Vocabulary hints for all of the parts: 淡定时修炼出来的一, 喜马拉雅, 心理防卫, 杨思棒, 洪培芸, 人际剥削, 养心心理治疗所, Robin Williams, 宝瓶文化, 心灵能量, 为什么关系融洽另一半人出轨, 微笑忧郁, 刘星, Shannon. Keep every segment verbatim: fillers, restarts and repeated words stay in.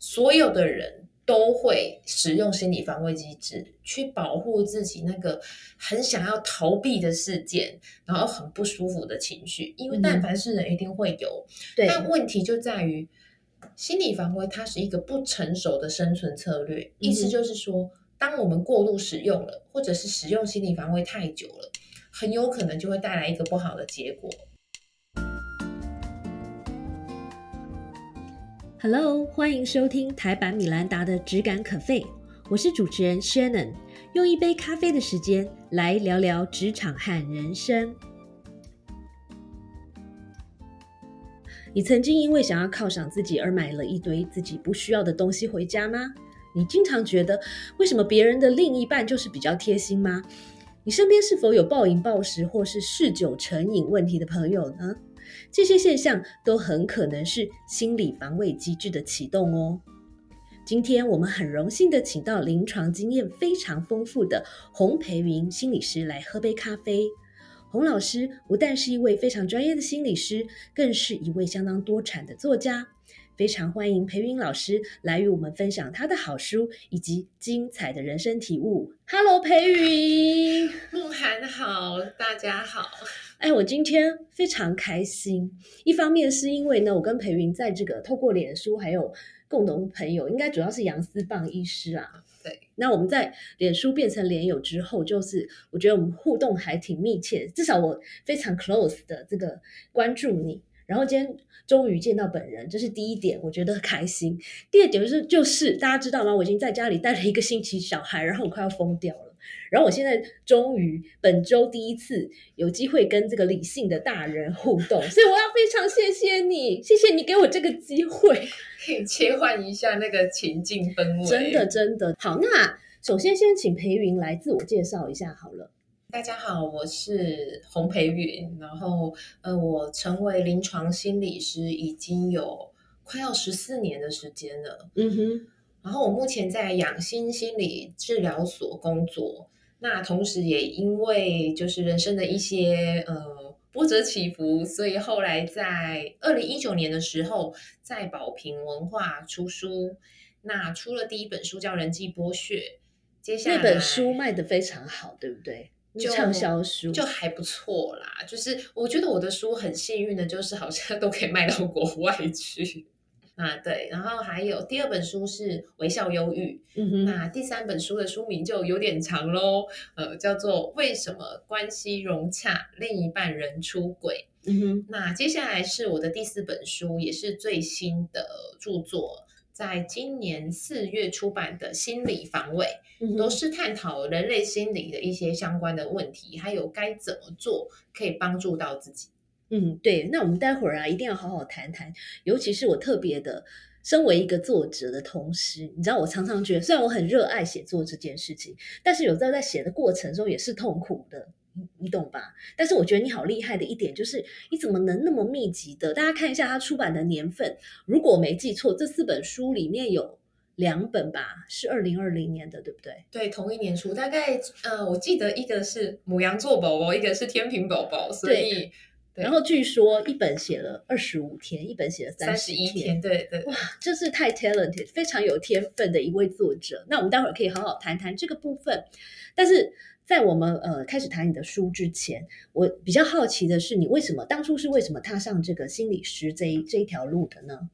所有的人都会使用心理防卫机制去保护自己那个很想要逃避的事件，然后很不舒服的情绪，因为但凡是人一定会有、嗯、但问题就在于心理防卫它是一个不成熟的生存策略、嗯、意思就是说当我们过度使用了，或者是使用心理防卫太久了，很有可能就会带来一个不好的结果。Hello， 欢迎收听台版米兰达的质感可废，我是主持人 Shannon， 用一杯咖啡的时间来聊聊职场和人生。你曾经因为想要犒赏自己而买了一堆自己不需要的东西回家吗？你经常觉得为什么别人的另一半就是比较贴心吗？你身边是否有暴饮暴食或是嗜酒成瘾问题的朋友呢？这些现象都很可能是心理防卫机制的启动哦。今天我们很荣幸的请到临床经验非常丰富的洪培芸心理师来喝杯咖啡。洪老师不但是一位非常专业的心理师，更是一位相当多产的作家。非常欢迎培芸老师来与我们分享他的好书以及精彩的人生体悟。Hello， 培芸，慕涵好，大家好。哎，我今天非常开心，一方面是因为呢，我跟培芸在这个透过脸书还有共同朋友，应该主要是杨思棒医师啊。对，那我们在脸书变成脸友之后，就是我觉得我们互动还挺密切，至少我非常 close 的这个关注你。然后今天终于见到本人，这是第一点，我觉得很开心。第二点就是，就是大家知道吗？我已经在家里带了一个星期小孩，然后我快要疯掉了。然后我现在终于本周第一次有机会跟这个理性的大人互动，所以我要非常谢谢你，谢谢你给我这个机会，可以切换一下那个情境氛围。真的，真的。好，那首先先请培芸来自我介绍一下好了。大家好，我是洪培芸，然后呃，我成为临床心理师已经有快要十四年的时间了。嗯哼，然后我目前在养心心理治疗所工作，那同时也因为就是人生的一些呃波折起伏，所以后来在二零一九年的时候，在宝瓶文化出书，那出了第一本书叫《人际剥削》，接下来那本书卖得非常好，对不对？就畅销书就还不错啦，就是我觉得我的书很幸运的，就是好像都可以卖到国外去啊。对，然后还有第二本书是《微笑忧郁》，嗯哼，那第三本书的书名就有点长咯，呃，叫做《为什么关系融洽，另一半人出轨》。嗯哼，那接下来是我的第四本书，也是最新的著作。在今年四月出版的《心理防卫》，都是探讨人类心理的一些相关的问题，还有该怎么做可以帮助到自己。嗯，对，那我们待会儿啊，一定要好好谈谈，尤其是我特别的身为一个作者的同时，你知道我常常觉得，虽然我很热爱写作这件事情，但是有时候在写的过程中也是痛苦的。你懂吧？但是我觉得你好厉害的一点就是，你怎么能那么密集的？大家看一下它出版的年份，如果我没记错，这四本书里面有两本吧，是二零二零年的，对不对？对，同一年出，大概呃，我记得一个是牡羊座宝宝，一个是天秤宝宝，所以对，然后据说一本写了二十五天，一本写了三十一天，对对，哇，这是太 talented， 非常有天分的一位作者。那我们待会儿可以好好谈谈这个部分，但是。在我们呃开始谈你的书之前，我比较好奇的是，你为什么当初是为什么踏上这个心理师这一这一条路的呢？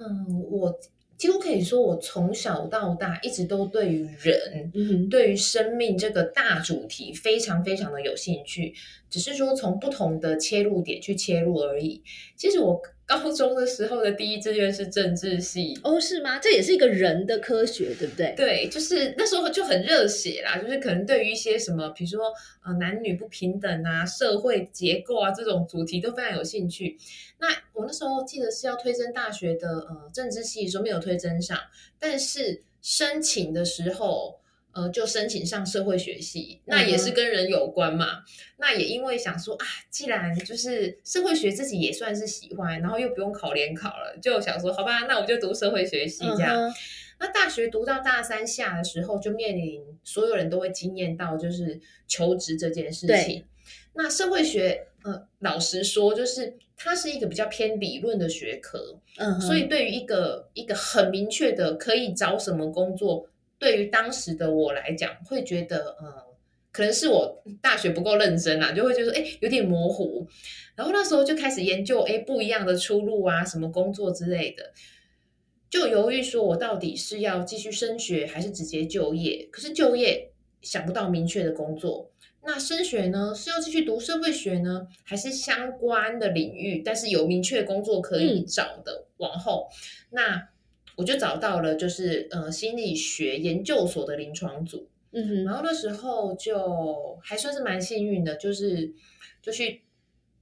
嗯，我几乎可以说，我从小到大一直都对于人、嗯、对于生命这个大主题非常非常的有兴趣，只是说从不同的切入点去切入而已。其实我高中的时候的第一志愿是政治系。哦，是吗？这也是一个人的科学，对不对？对，就是那时候就很热血啦，就是可能对于一些什么，比如说呃男女不平等啊、社会结构啊这种主题都非常有兴趣。那我那时候记得是要推甄大学的呃政治系，说没有推甄上，但是申请的时候。呃，就申请上社会学系，那也是跟人有关嘛。嗯、那也因为想说啊，既然就是社会学自己也算是喜欢，然后又不用考联考了，就想说好吧，那我就读社会学系这样。嗯、那大学读到大三下的时候，就面临所有人都会经验到就是求职这件事情。那社会学呃，老实说，就是它是一个比较偏理论的学科，嗯，所以对于一个一个很明确的可以找什么工作，对于当时的我来讲，会觉得呃，可能是我大学不够认真啦，就会觉得哎有点模糊。然后那时候就开始研究哎不一样的出路啊，什么工作之类的，就犹豫说我到底是要继续升学还是直接就业。可是就业想不到明确的工作。那升学呢，是要继续读社会学呢，还是相关的领域但是有明确工作可以找的、嗯、往后那我就找到了就是呃心理学研究所的临床组，嗯哼，然后那时候就还算是蛮幸运的，就是就去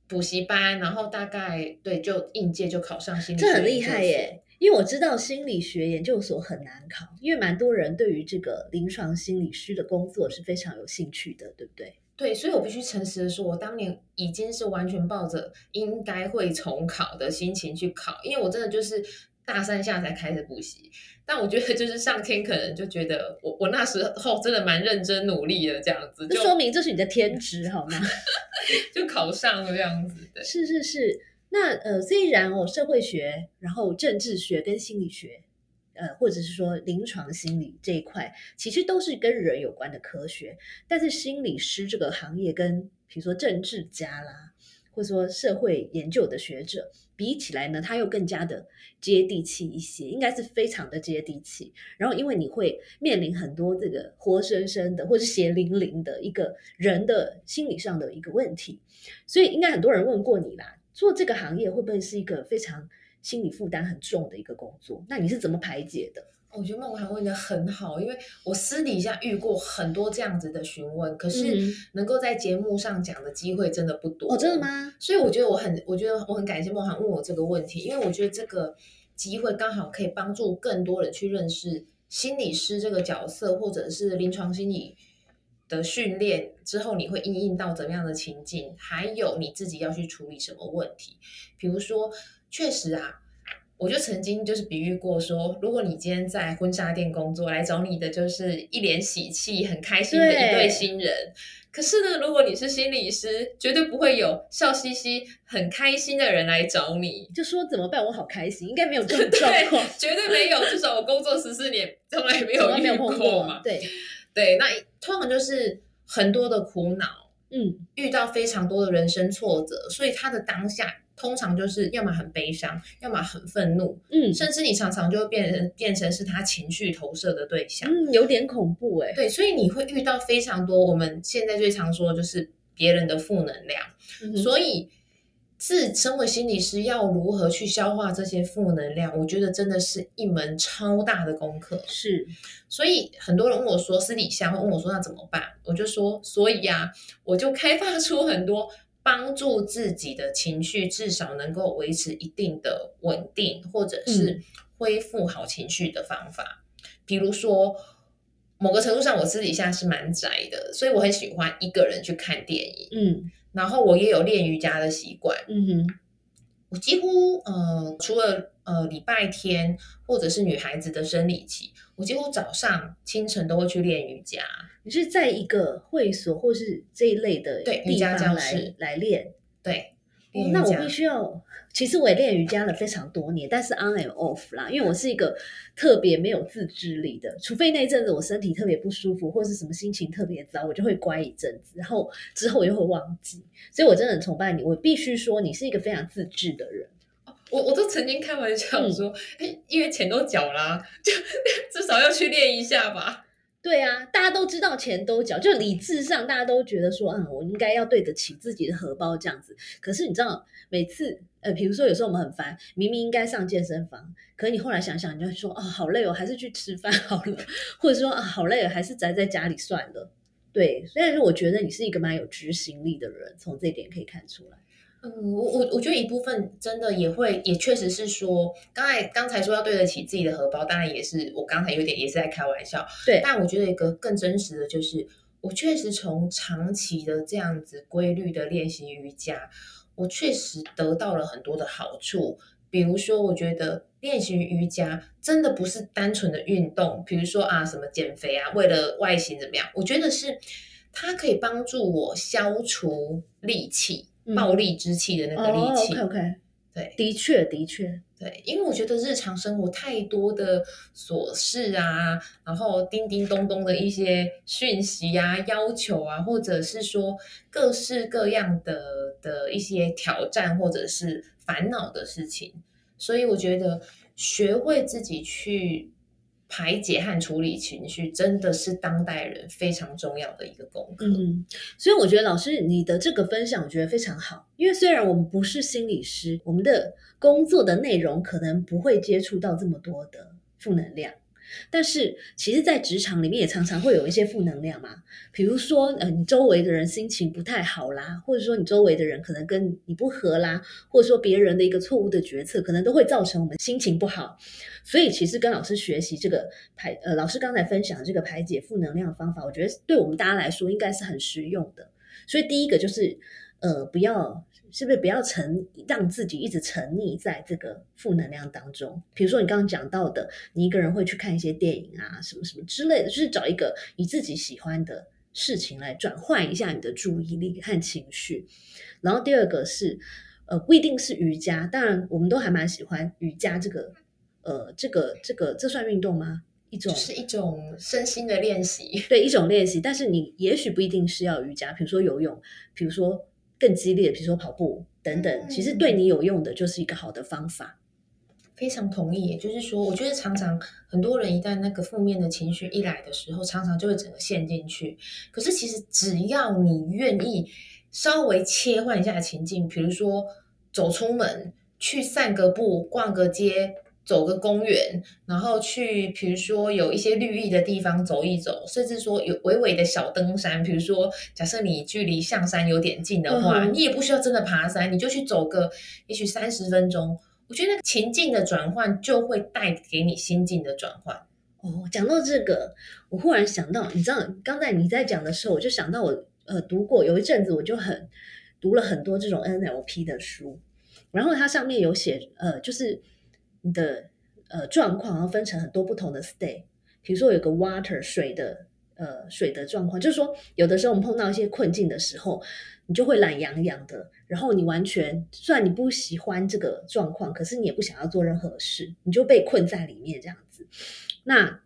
补习班，然后大概对就应届就考上心理学研究所。这很厉害耶，因为我知道心理学研究所很难考，因为蛮多人对于这个临床心理师的工作是非常有兴趣的，对不对？对，所以我必须诚实的说，我当年已经是完全抱着应该会重考的心情去考，因为我真的就是大三下才开始补习，但我觉得就是上天可能就觉得我我那时候真的蛮认真努力的这样子，就说明这是你的天职好吗？就考上了这样子的。是是是，那呃虽然哦社会学，然后政治学跟心理学，呃或者是说临床心理这一块，其实都是跟人有关的科学，但是心理师这个行业跟比如说政治家啦，或者说社会研究的学者比起来呢，它又更加的接地气一些，应该是非常的接地气。然后因为你会面临很多这个活生生的或是血淋淋的一个人的心理上的一个问题，所以应该很多人问过你啦，做这个行业会不会是一个非常心理负担很重的一个工作？那你是怎么排解的？我觉得孟涵问得很好，因为我私底下遇过很多这样子的询问，可是能够在节目上讲的机会真的不多。哦，真的吗？所以我觉得我很，我觉得我很感谢孟涵问我这个问题，因为我觉得这个机会刚好可以帮助更多人去认识心理师这个角色，或者是临床心理的训练之后你会因应到怎么样的情境，还有你自己要去处理什么问题。比如说，确实啊。我就曾经就是比喻过说，如果你今天在婚纱店工作，来找你的就是一脸喜气很开心的一对新人，可是呢如果你是心理师，绝对不会有笑嘻嘻很开心的人来找你，就说怎么办我好开心，应该没有这种状况。对，绝对没有，至少我工作十四年从来没有遇过嘛。对对，那通常就是很多的苦恼，嗯，遇到非常多的人生挫折，所以他的当下通常就是要么很悲伤，要么很愤怒，嗯，甚至你常常就会变成变成是他情绪投射的对象，嗯，有点恐怖哎、欸。对，所以你会遇到非常多我们现在最常说的就是别人的负能量，嗯、所以自身为心理师要如何去消化这些负能量，我觉得真的是一门超大的功课。是，所以很多人问我说，私底下会问我说那怎么办，我就说，所以啊，我就开发出很多。帮助自己的情绪至少能够维持一定的稳定，或者是恢复好情绪的方法。嗯、比如说，某个程度上我私底下是蛮宅的，所以我很喜欢一个人去看电影。嗯，然后我也有练瑜伽的习惯。嗯哼，我几乎呃，除了呃礼拜天或者是女孩子的生理期，我几乎早上清晨都会去练瑜伽。你是在一个会所或是这一类的地方 来, 来练？对、哦、那我必须要，其实我也练瑜伽了非常多年，但是 on and off 啦，因为我是一个特别没有自制力的，除非那一阵子我身体特别不舒服或是什么心情特别糟，我就会乖一阵子，然后之后我就会忘记，所以我真的很崇拜你，我必须说你是一个非常自制的人。我我都曾经开玩笑说、嗯、因为钱都缴啦，就至少要去练一下吧。对啊，大家都知道钱都缴，就理智上大家都觉得说，嗯，我应该要对得起自己的荷包这样子。可是你知道，每次呃，比如说有时候我们很烦，明明应该上健身房，可是你后来想想，你就会说，哦，好累哦，还是去吃饭好了，或者说啊，好累哦，还是宅在家里算了。对，虽然说我觉得你是一个蛮有执行力的人，从这一点可以看出来。嗯，我我我觉得一部分真的也会，也确实是说，刚才刚才说要对得起自己的荷包，当然也是我刚才有点也是在开玩笑，对。但我觉得一个更真实的就是，我确实从长期的这样子规律的练习瑜伽，我确实得到了很多的好处。比如说，我觉得练习瑜伽真的不是单纯的运动，比如说啊什么减肥啊，为了外形怎么样，我觉得是它可以帮助我消除戾气。暴力之气的那个力气、嗯 oh, okay, okay. 对，的确的确对，因为我觉得日常生活太多的琐事啊，然后叮叮咚咚的一些讯息啊、要求啊，或者是说各式各样的的一些挑战或者是烦恼的事情，所以我觉得学会自己去排解和处理情绪真的是当代人非常重要的一个功课。嗯，所以我觉得老师你的这个分享我觉得非常好，因为虽然我们不是心理师，我们的工作的内容可能不会接触到这么多的负能量，但是其实在职场里面也常常会有一些负能量嘛，比如说、呃、你周围的人心情不太好啦，或者说你周围的人可能跟你不合啦，或者说别人的一个错误的决策可能都会造成我们心情不好，所以其实跟老师学习这个排、呃、老师刚才分享这个排解负能量的方法，我觉得对我们大家来说应该是很实用的。所以第一个就是呃，不要是不是不要沉让自己一直沉溺在这个负能量当中，比如说你刚刚讲到的你一个人会去看一些电影啊什么什么之类的，就是找一个你自己喜欢的事情来转换一下你的注意力和情绪。然后第二个是呃，不一定是瑜伽，当然我们都还蛮喜欢瑜伽这个呃，这个这个这算运动吗？一种就是一种身心的练习，对，一种练习，但是你也许不一定是要瑜伽，比如说游泳，比如说更激烈的比如说跑步等等，其实对你有用的就是一个好的方法。非常同意，就是说我觉得常常很多人一旦那个负面的情绪一来的时候，常常就会整个陷进去，可是其实只要你愿意稍微切换一下情境，比如说走出门去散个步、逛个街、走个公园，然后去比如说有一些绿意的地方走一走，甚至说有微微的小登山，比如说假设你距离象山有点近的话、嗯、你也不需要真的爬山，你就去走个也许三十分钟，我觉得情境的转换就会带给你心境的转换。哦，讲到这个我忽然想到，你知道刚才你在讲的时候我就想到我呃读过有一阵子我就很读了很多这种 N L P 的书，然后它上面有写呃就是你的呃状况，然后分成很多不同的 state， 比如说有个 water 水的呃水的状况，就是说有的时候我们碰到一些困境的时候，你就会懒洋洋的，然后你完全虽然你不喜欢这个状况，可是你也不想要做任何事，你就被困在里面这样子。那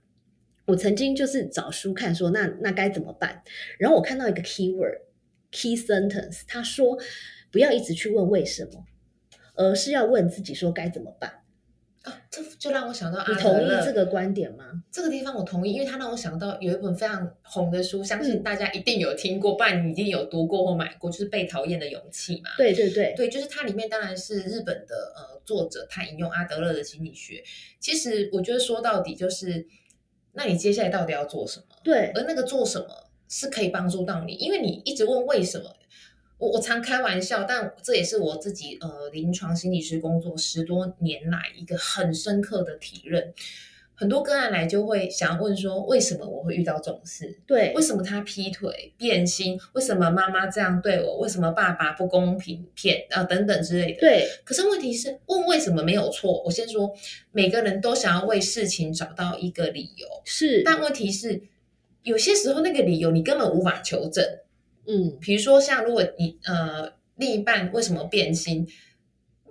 我曾经就是找书看说那那该怎么办，然后我看到一个 keyword key sentence， 他说不要一直去问为什么，而是要问自己说该怎么办。啊，这就让我想到阿德勒。你同意这个观点吗？这个地方我同意，因为它让我想到有一本非常红的书，相信大家一定有听过，不然你一定有读过或买过，就是《被讨厌的勇气》嘛。对对对，对，就是它里面当然是日本的呃作者，他引用阿德勒的心理学。其实我觉得说到底就是，那你接下来到底要做什么？对，而那个做什么是可以帮助到你，因为你一直问为什么。我我常开玩笑，但这也是我自己呃临床心理师工作十多年来一个很深刻的体认。很多个案来就会想问说，为什么我会遇到这种事？对，为什么他劈腿、变心？为什么妈妈这样对我？为什么爸爸不公平、骗啊等等之类的？对。可是问题是，问为什么没有错。我先说，每个人都想要为事情找到一个理由，是。但问题是，有些时候那个理由你根本无法求证。嗯，比如说像如果你呃另一半为什么变心，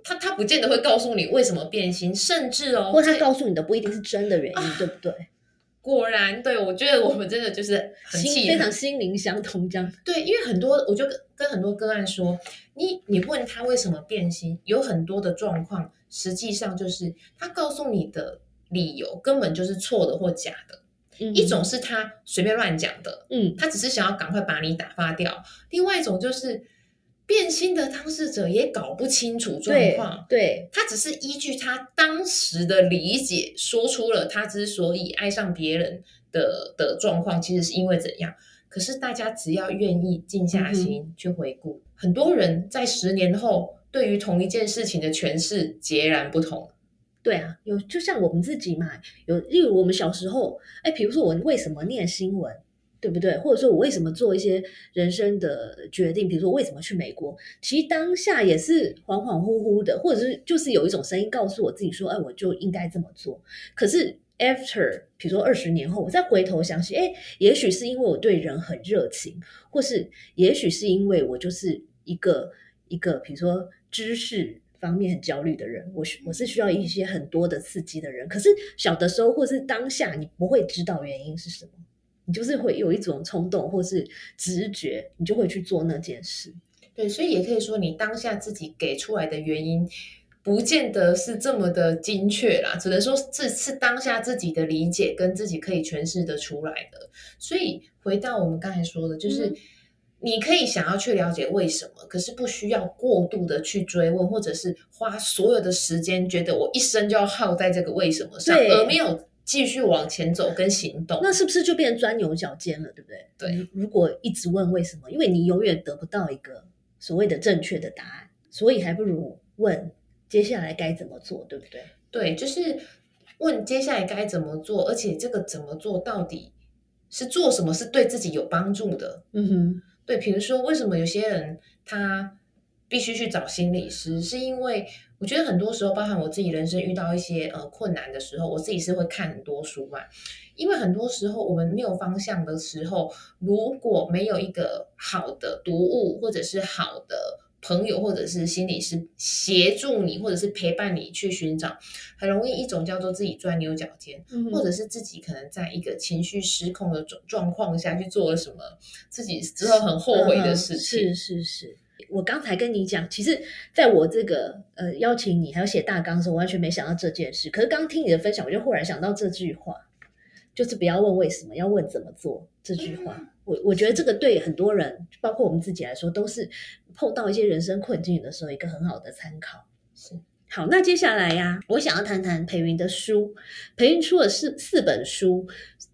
他他不见得会告诉你为什么变心，甚至哦，或他告诉你的不一定是真的原因，啊、对不对？果然，对，我觉得我们真的就是很心非常心灵相通这样。对，因为很多我就跟很多个案说，你你问他为什么变心，有很多的状况，实际上就是他告诉你的理由根本就是错的或假的。一种是他随便乱讲的，嗯，他只是想要赶快把你打发掉、嗯、另外一种就是变心的当事者也搞不清楚状况， 对, 对，他只是依据他当时的理解说出了他之所以爱上别人 的, 的状况其实是因为怎样，可是大家只要愿意静下心去回顾、嗯、很多人在十年后对于同一件事情的诠释截然不同。对啊，有就像我们自己嘛，有例如我们小时候，哎，比如说我为什么念新闻，对不对？或者说我为什么做一些人生的决定，比如说为什么去美国？其实当下也是恍恍惚惚的，或者是就是有一种声音告诉我自己说，哎，我就应该这么做。可是 after， 比如说二十年后，我再回头想起，哎，也许是因为我对人很热情，或是也许是因为我就是一个。一一个比如说知识方面很焦虑的人，我我是需要一些很多的刺激的人，可是小的时候或是当下你不会知道原因是什么，你就是会有一种冲动或是直觉，你就会去做那件事。对，所以也可以说你当下自己给出来的原因不见得是这么的精确啦，只能说这是当下自己的理解跟自己可以诠释的出来的。所以回到我们刚才说的，就是、嗯、你可以想要去了解为什么，可是不需要过度的去追问，或者是花所有的时间觉得我一生就要耗在这个为什么上，而没有继续往前走跟行动。那是不是就变成钻牛角尖了，对不对？对，如果一直问为什么，因为你永远得不到一个所谓的正确的答案，所以还不如问接下来该怎么做，对不对？对，就是问接下来该怎么做，而且这个怎么做到底是做什么是对自己有帮助的。嗯哼，对，比如说为什么有些人他必须去找心理师，是因为我觉得很多时候包含我自己人生遇到一些呃困难的时候，我自己是会看很多书嘛，因为很多时候我们没有方向的时候，如果没有一个好的读物或者是好的朋友或者是心理师协助你或者是陪伴你去寻找，很容易一种叫做自己钻牛角尖、嗯、或者是自己可能在一个情绪失控的状况下去做了什么自己之后很后悔的事情、嗯、是是是。我刚才跟你讲，其实在我这个呃邀请你还有写大纲的时候，我完全没想到这件事，可是刚听你的分享我就忽然想到这句话，就是不要问为什么，要问怎么做这句话、嗯、我我觉得这个对很多人包括我们自己来说都是碰到一些人生困境的时候一个很好的参考。是，好，那接下来呀、啊，我想要谈谈培芸的书。培芸出了四四本书，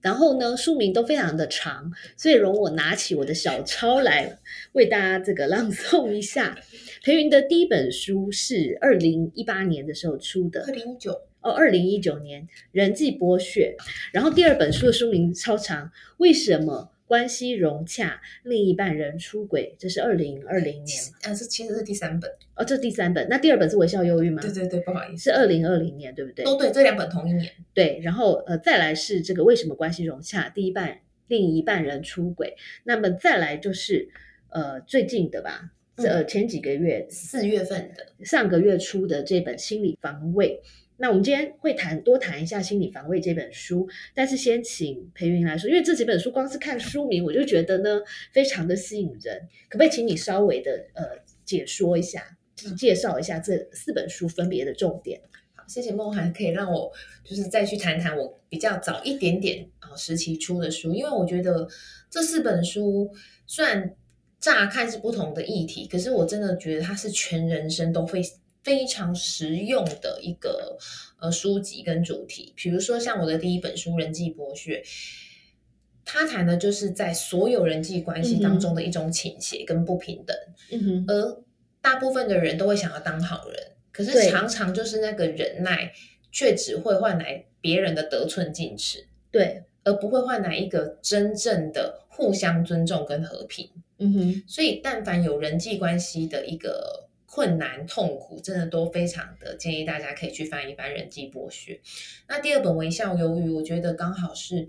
然后呢书名都非常的长，所以容我拿起我的小抄来为大家这个朗诵一下。培芸的第一本书是二零一八年的时候出的，二零一九哦，二零一九年人际剥削。然后第二本书的书名超长，为什么关系融洽另一半人出轨，这是二零二零年啊，这其实是第三本哦，这第三本。那第二本是微笑忧郁吗？对对对，不好意思，是二零二零年，对不对？都对，这两本同一年。对，然后呃，再来是这个为什么关系融洽，第一半另一半人出轨。那么再来就是呃最近的吧。呃，前几个月四月份的上个月出的这本心理防卫，那我们今天会谈多谈一下心理防卫这本书，但是先请培芸来说，因为这几本书光是看书名我就觉得呢非常的吸引人，可不可以请你稍微的呃解说一下，介绍一下这四本书分别的重点？谢谢梦涵，可以让我就是再去谈谈我比较早一点点啊时期出的书，因为我觉得这四本书虽然乍看是不同的议题，可是我真的觉得它是全人生都非非常实用的一个呃书籍跟主题。比如说像我的第一本书《人际剥削》，它谈的就是在所有人际关系当中的一种倾斜跟不平等。嗯哼，而大部分的人都会想要当好人，可是常常就是那个忍耐却只会换来别人的得寸进尺，对，而不会换来一个真正的互相尊重跟和平。嗯哼，所以但凡有人际关系的一个困难痛苦，真的都非常的建议大家可以去翻一翻《人际剥削》。那第二本《微笑忧郁》，我觉得刚好是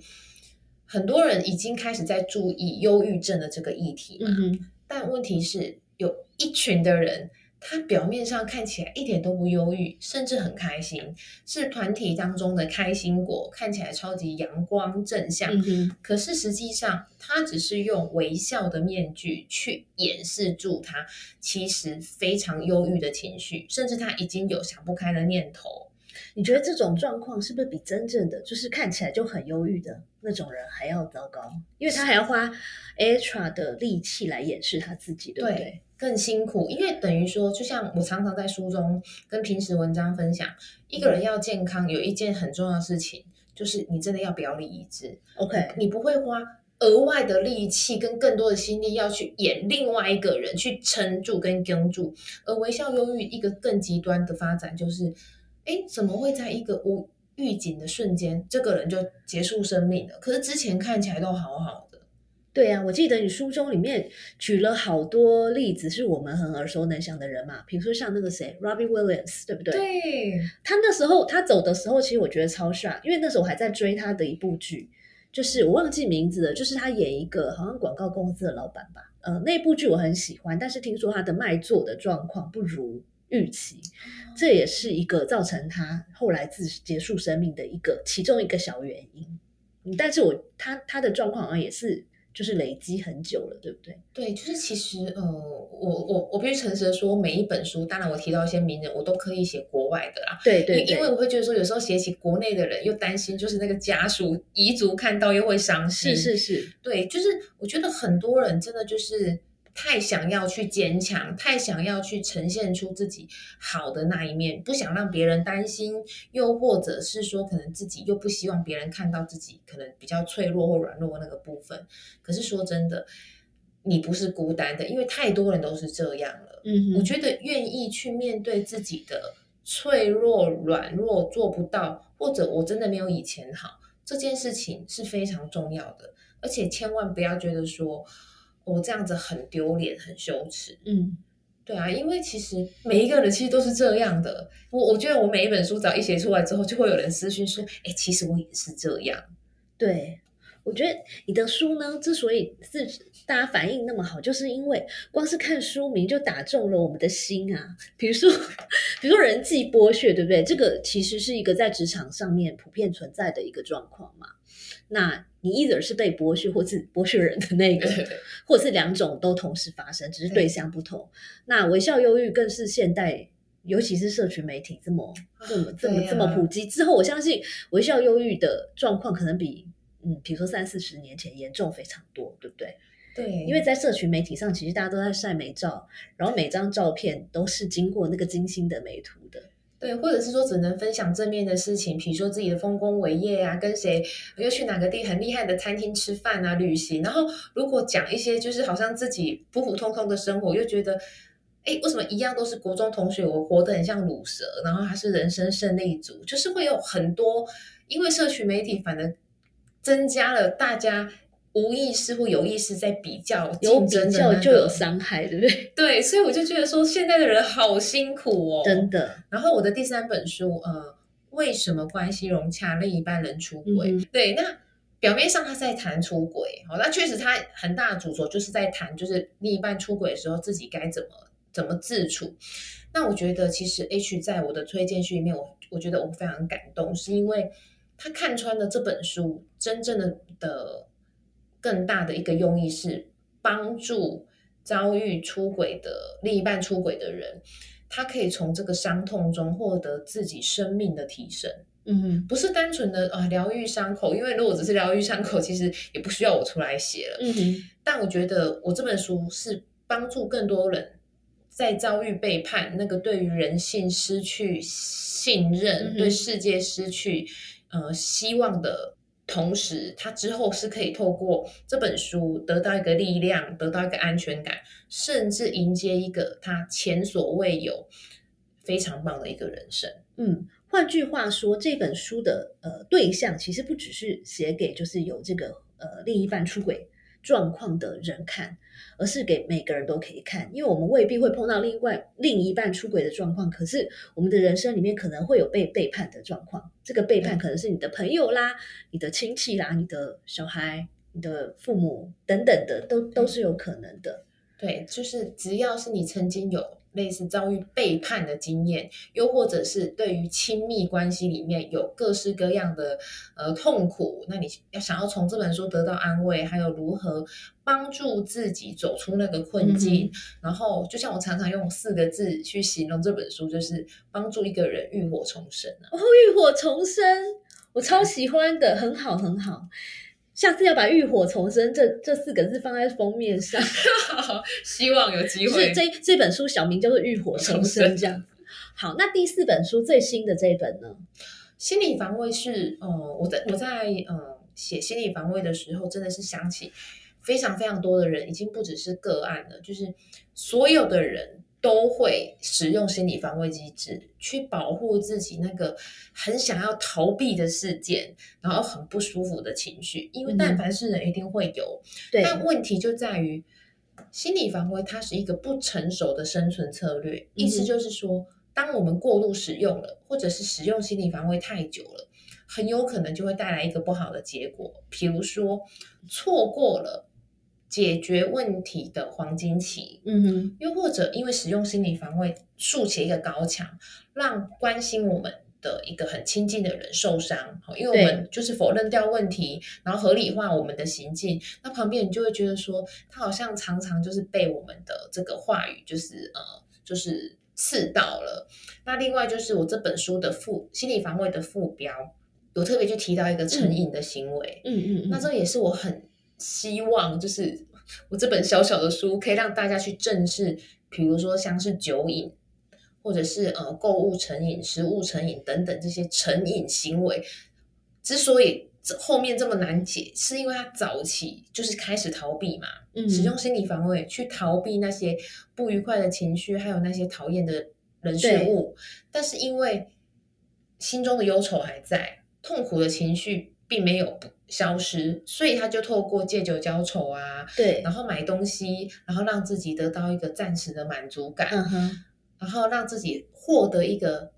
很多人已经开始在注意忧郁症的这个议题嘛、嗯、但问题是有一群的人他表面上看起来一点都不忧郁，甚至很开心，是团体当中的开心果，看起来超级阳光正向、嗯、可是实际上他只是用微笑的面具去掩饰住他其实非常忧郁的情绪，甚至他已经有想不开的念头。你觉得这种状况是不是比真正的就是看起来就很忧郁的那种人还要糟糕？因为他还要花 extra 的力气来掩饰他自己，对不对？对，更辛苦。因为等于说就像我常常在书中跟平时文章分享，一个人要健康有一件很重要的事情，就是你真的要表里一致。 OK， 你不会花额外的力气跟更多的心力要去演另外一个人去撑住跟跟住。而微笑忧郁一个更极端的发展就是诶，怎么会在一个无预警的瞬间这个人就结束生命了，可是之前看起来都好好的。对啊，我记得你书中里面举了好多例子是我们很耳熟能详的人嘛，比如说像那个谁 Robin Williams， 对不对？对，他那时候他走的时候其实我觉得超傻，因为那时候我还在追他的一部剧，就是我忘记名字了，就是他演一个好像广告公司的老板吧，呃，那部剧我很喜欢，但是听说它的卖座的状况不如预期，这也是一个造成他后来自结束生命的一个其中一个小原因。但是我他他的状况好像也是就是累积很久了，对不对？对，就是其实呃，我我我必须诚实的说，每一本书，当然我提到一些名人，我都刻意写国外的啦。对对对，因为我会觉得说，有时候写起国内的人，又担心就是那个家属遗族看到又会伤心。是是是，对，就是我觉得很多人真的就是太想要去坚强，太想要去呈现出自己好的那一面，不想让别人担心，又或者是说可能自己又不希望别人看到自己可能比较脆弱或软弱那个部分。可是说真的，你不是孤单的，因为太多人都是这样了。嗯，我觉得愿意去面对自己的脆弱软弱，做不到或者我真的没有以前好，这件事情是非常重要的。而且千万不要觉得说我、哦、这样子很丢脸很羞耻。嗯，对啊，因为其实每一个人其实都是这样的。我我觉得我每一本书只要一写出来之后，就会有人私讯说哎、欸，其实我也是这样。对，我觉得你的书呢之所以是大家反应那么好，就是因为光是看书名就打中了我们的心啊。比如说比如说人际剥削，对不对？这个其实是一个在职场上面普遍存在的一个状况嘛。那你 either 是被剥削或是剥削人的那个，或者是两种都同时发生，只是对象不同。那微笑忧郁更是现代，尤其是社群媒体这么这么这么这么普及之后，我相信微笑忧郁的状况可能比嗯，比如说三四十年前严重非常多，对不对？对，因为在社群媒体上，其实大家都在晒美照，然后每张照片都是经过那个精心的美图的。对，或者是说只能分享正面的事情，比如说自己的丰功伟业啊，跟谁又去哪个地很厉害的餐厅吃饭啊，旅行。然后如果讲一些就是好像自己普普通通的生活，又觉得哎，为什么一样都是国中同学，我活得很像鲁蛇，然后他是人生胜利组，就是会有很多，因为社群媒体反而增加了大家无意识或有意识在比较竞争的、那个、有比较就有伤害，对不对？对，所以我就觉得说现在的人好辛苦哦，真的。然后我的第三本书呃，为什么关系融洽另一半人出轨、嗯、对，那表面上他在谈出轨、哦、那确实他很大的主轴就是在谈就是另一半出轨的时候自己该怎么怎么自处。那我觉得其实 H 在我的推荐序里面，我我觉得我非常感动，是因为他看穿了这本书真正的的更大的一个用意是帮助遭遇出轨的另一半出轨的人，他可以从这个伤痛中获得自己生命的提升。嗯，不是单纯的啊疗愈伤口，因为如果只是疗愈伤口，其实也不需要我出来写了。嗯哼，但我觉得我这本书是帮助更多人在遭遇背叛，那个对于人性失去信任、嗯、对世界失去呃希望的同时，他之后是可以透过这本书得到一个力量，得到一个安全感，甚至迎接一个他前所未有非常棒的一个人生。嗯，换句话说，这本书的呃对象其实不只是写给就是有这个呃另一半出轨状况的人看，而是给每个人都可以看。因为我们未必会碰到另外另一半出轨的状况，可是我们的人生里面可能会有被背叛的状况。这个背叛可能是你的朋友啦、嗯、你的亲戚啦、你的小孩、你的父母等等的，都都是有可能的。对，就是只要是你曾经有类似遭遇背叛的经验，又或者是对于亲密关系里面有各式各样的呃痛苦，那你要想要从这本书得到安慰，还有如何帮助自己走出那个困境、嗯、然后就像我常常用四个字去形容这本书，就是帮助一个人浴火重生、啊、哦，浴火重生我超喜欢的，很好很好，下次要把浴火重生这这四个字放在封面上希望有机会，就是这这本书小名叫做浴火重生这样。好，那第四本书最新的这一本呢，心理防卫是、呃、我在我在、呃、写心理防卫的时候，真的是想起非常非常多的人，已经不只是个案了，就是所有的人都会使用心理防卫机制去保护自己那个很想要逃避的事件，然后很不舒服的情绪，因为但凡是人一定会有、嗯、但问题就在于心理防卫它是一个不成熟的生存策略、嗯、意思就是说当我们过度使用了，或者是使用心理防卫太久了，很有可能就会带来一个不好的结果，比如说错过了解决问题的黄金期，嗯哼，又或者因为使用心理防卫竖起一个高墙，让关心我们的一个很亲近的人受伤，因为我们就是否认掉问题，然后合理化我们的行径，那旁边人就会觉得说他好像常常就是被我们的这个话语就是呃就是刺到了。那另外就是我这本书的副心理防卫的副标有特别去提到一个成瘾的行为，嗯嗯嗯，那这也是我很希望就是我这本小小的书可以让大家去正视，比如说像是酒瘾，或者是呃购物成瘾、食物成瘾等等，这些成瘾行为之所以后面这么难解，是因为它早期就是开始逃避嘛，嗯，使用心理防卫去逃避那些不愉快的情绪，还有那些讨厌的人事物，但是因为心中的忧愁还在，痛苦的情绪并没有消失，所以他就透过借酒浇愁啊，对，然后买东西，然后让自己得到一个暂时的满足感，嗯哼，然后让自己获得一个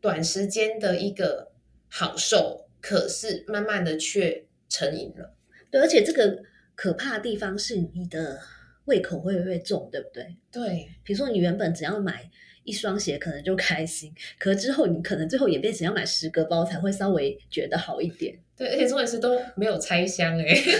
短时间的一个好受，可是慢慢的却成瘾了。对，而且这个可怕的地方是你的胃口会越重，对不对？对，比如说你原本只要买一双鞋可能就开心，可之后你可能最后也变成要买十个包才会稍微觉得好一点。对，而且重点是都没有拆箱哎、欸，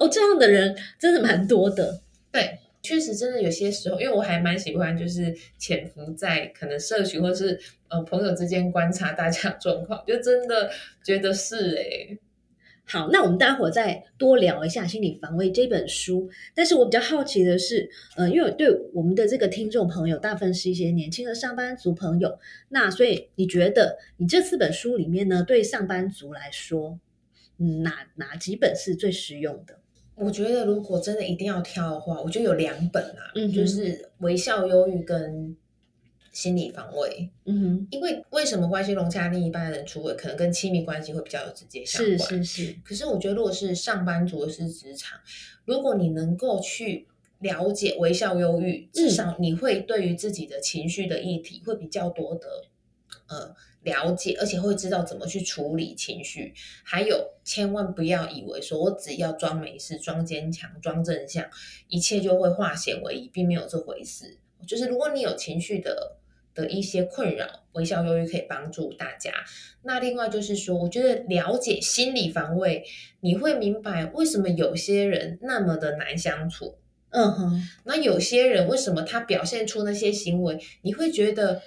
哦，这样的人真的蛮多的。对。确实真的有些时候，因为我还蛮喜欢就是潜伏在可能社群或是呃朋友之间观察大家的状况，就真的觉得是哎、欸。好，那我们待会儿再多聊一下心理防卫这本书，但是我比较好奇的是呃，因为对我们的这个听众朋友大部分是一些年轻的上班族朋友，那所以你觉得你这四本书里面呢，对上班族来说、嗯、哪哪几本是最实用的？我觉得如果真的一定要挑的话，我觉得有两本啊，嗯、就是微笑忧郁跟心理防卫。嗯哼，因为为什么关系融洽另一半的人出轨，可能跟亲密关系会比较有直接相关。是是是。可是我觉得，如果是上班族，是职场，如果你能够去了解微笑忧郁，至少你会对于自己的情绪的议题会比较多的呃了解，而且会知道怎么去处理情绪。还有千万不要以为说我只要装没事、装坚强、装正向，一切就会化险为夷，并没有这回事。就是如果你有情绪的的一些困扰，微笑忧郁可以帮助大家。那另外就是说，我觉得了解心理防卫，你会明白为什么有些人那么的难相处。嗯哼，那有些人为什么他表现出那些行为，你会觉得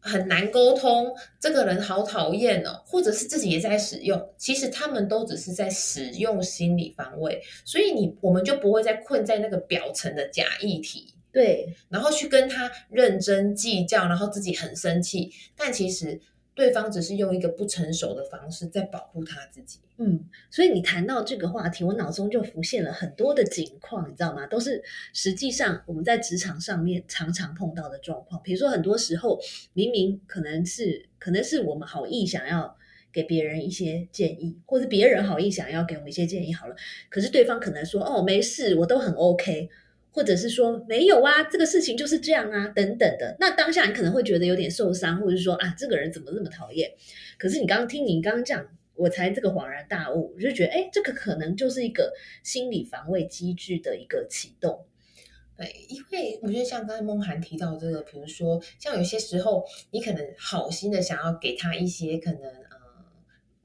很难沟通，这个人好讨厌哦，或者是自己也在使用，其实他们都只是在使用心理防卫，所以你我们就不会再困在那个表层的假议题，对，然后去跟他认真计较，然后自己很生气，但其实对方只是用一个不成熟的方式在保护他自己。嗯，所以你谈到这个话题，我脑中就浮现了很多的情况，你知道吗？都是实际上我们在职场上面常常碰到的状况。比如说，很多时候明明可能是可能是我们好意想要给别人一些建议，或是别人好意想要给我们一些建议好了，可是对方可能说哦没事，我都很 OK。或者是说没有啊，这个事情就是这样啊等等的，那当下你可能会觉得有点受伤，或者说啊这个人怎么这么讨厌，可是你刚刚听你刚刚讲，我才这个恍然大悟，我就觉得哎，这个可能就是一个心理防卫机制的一个启动。对，因为我觉得像刚才孟涵提到这个，比如说像有些时候你可能好心的想要给他一些可能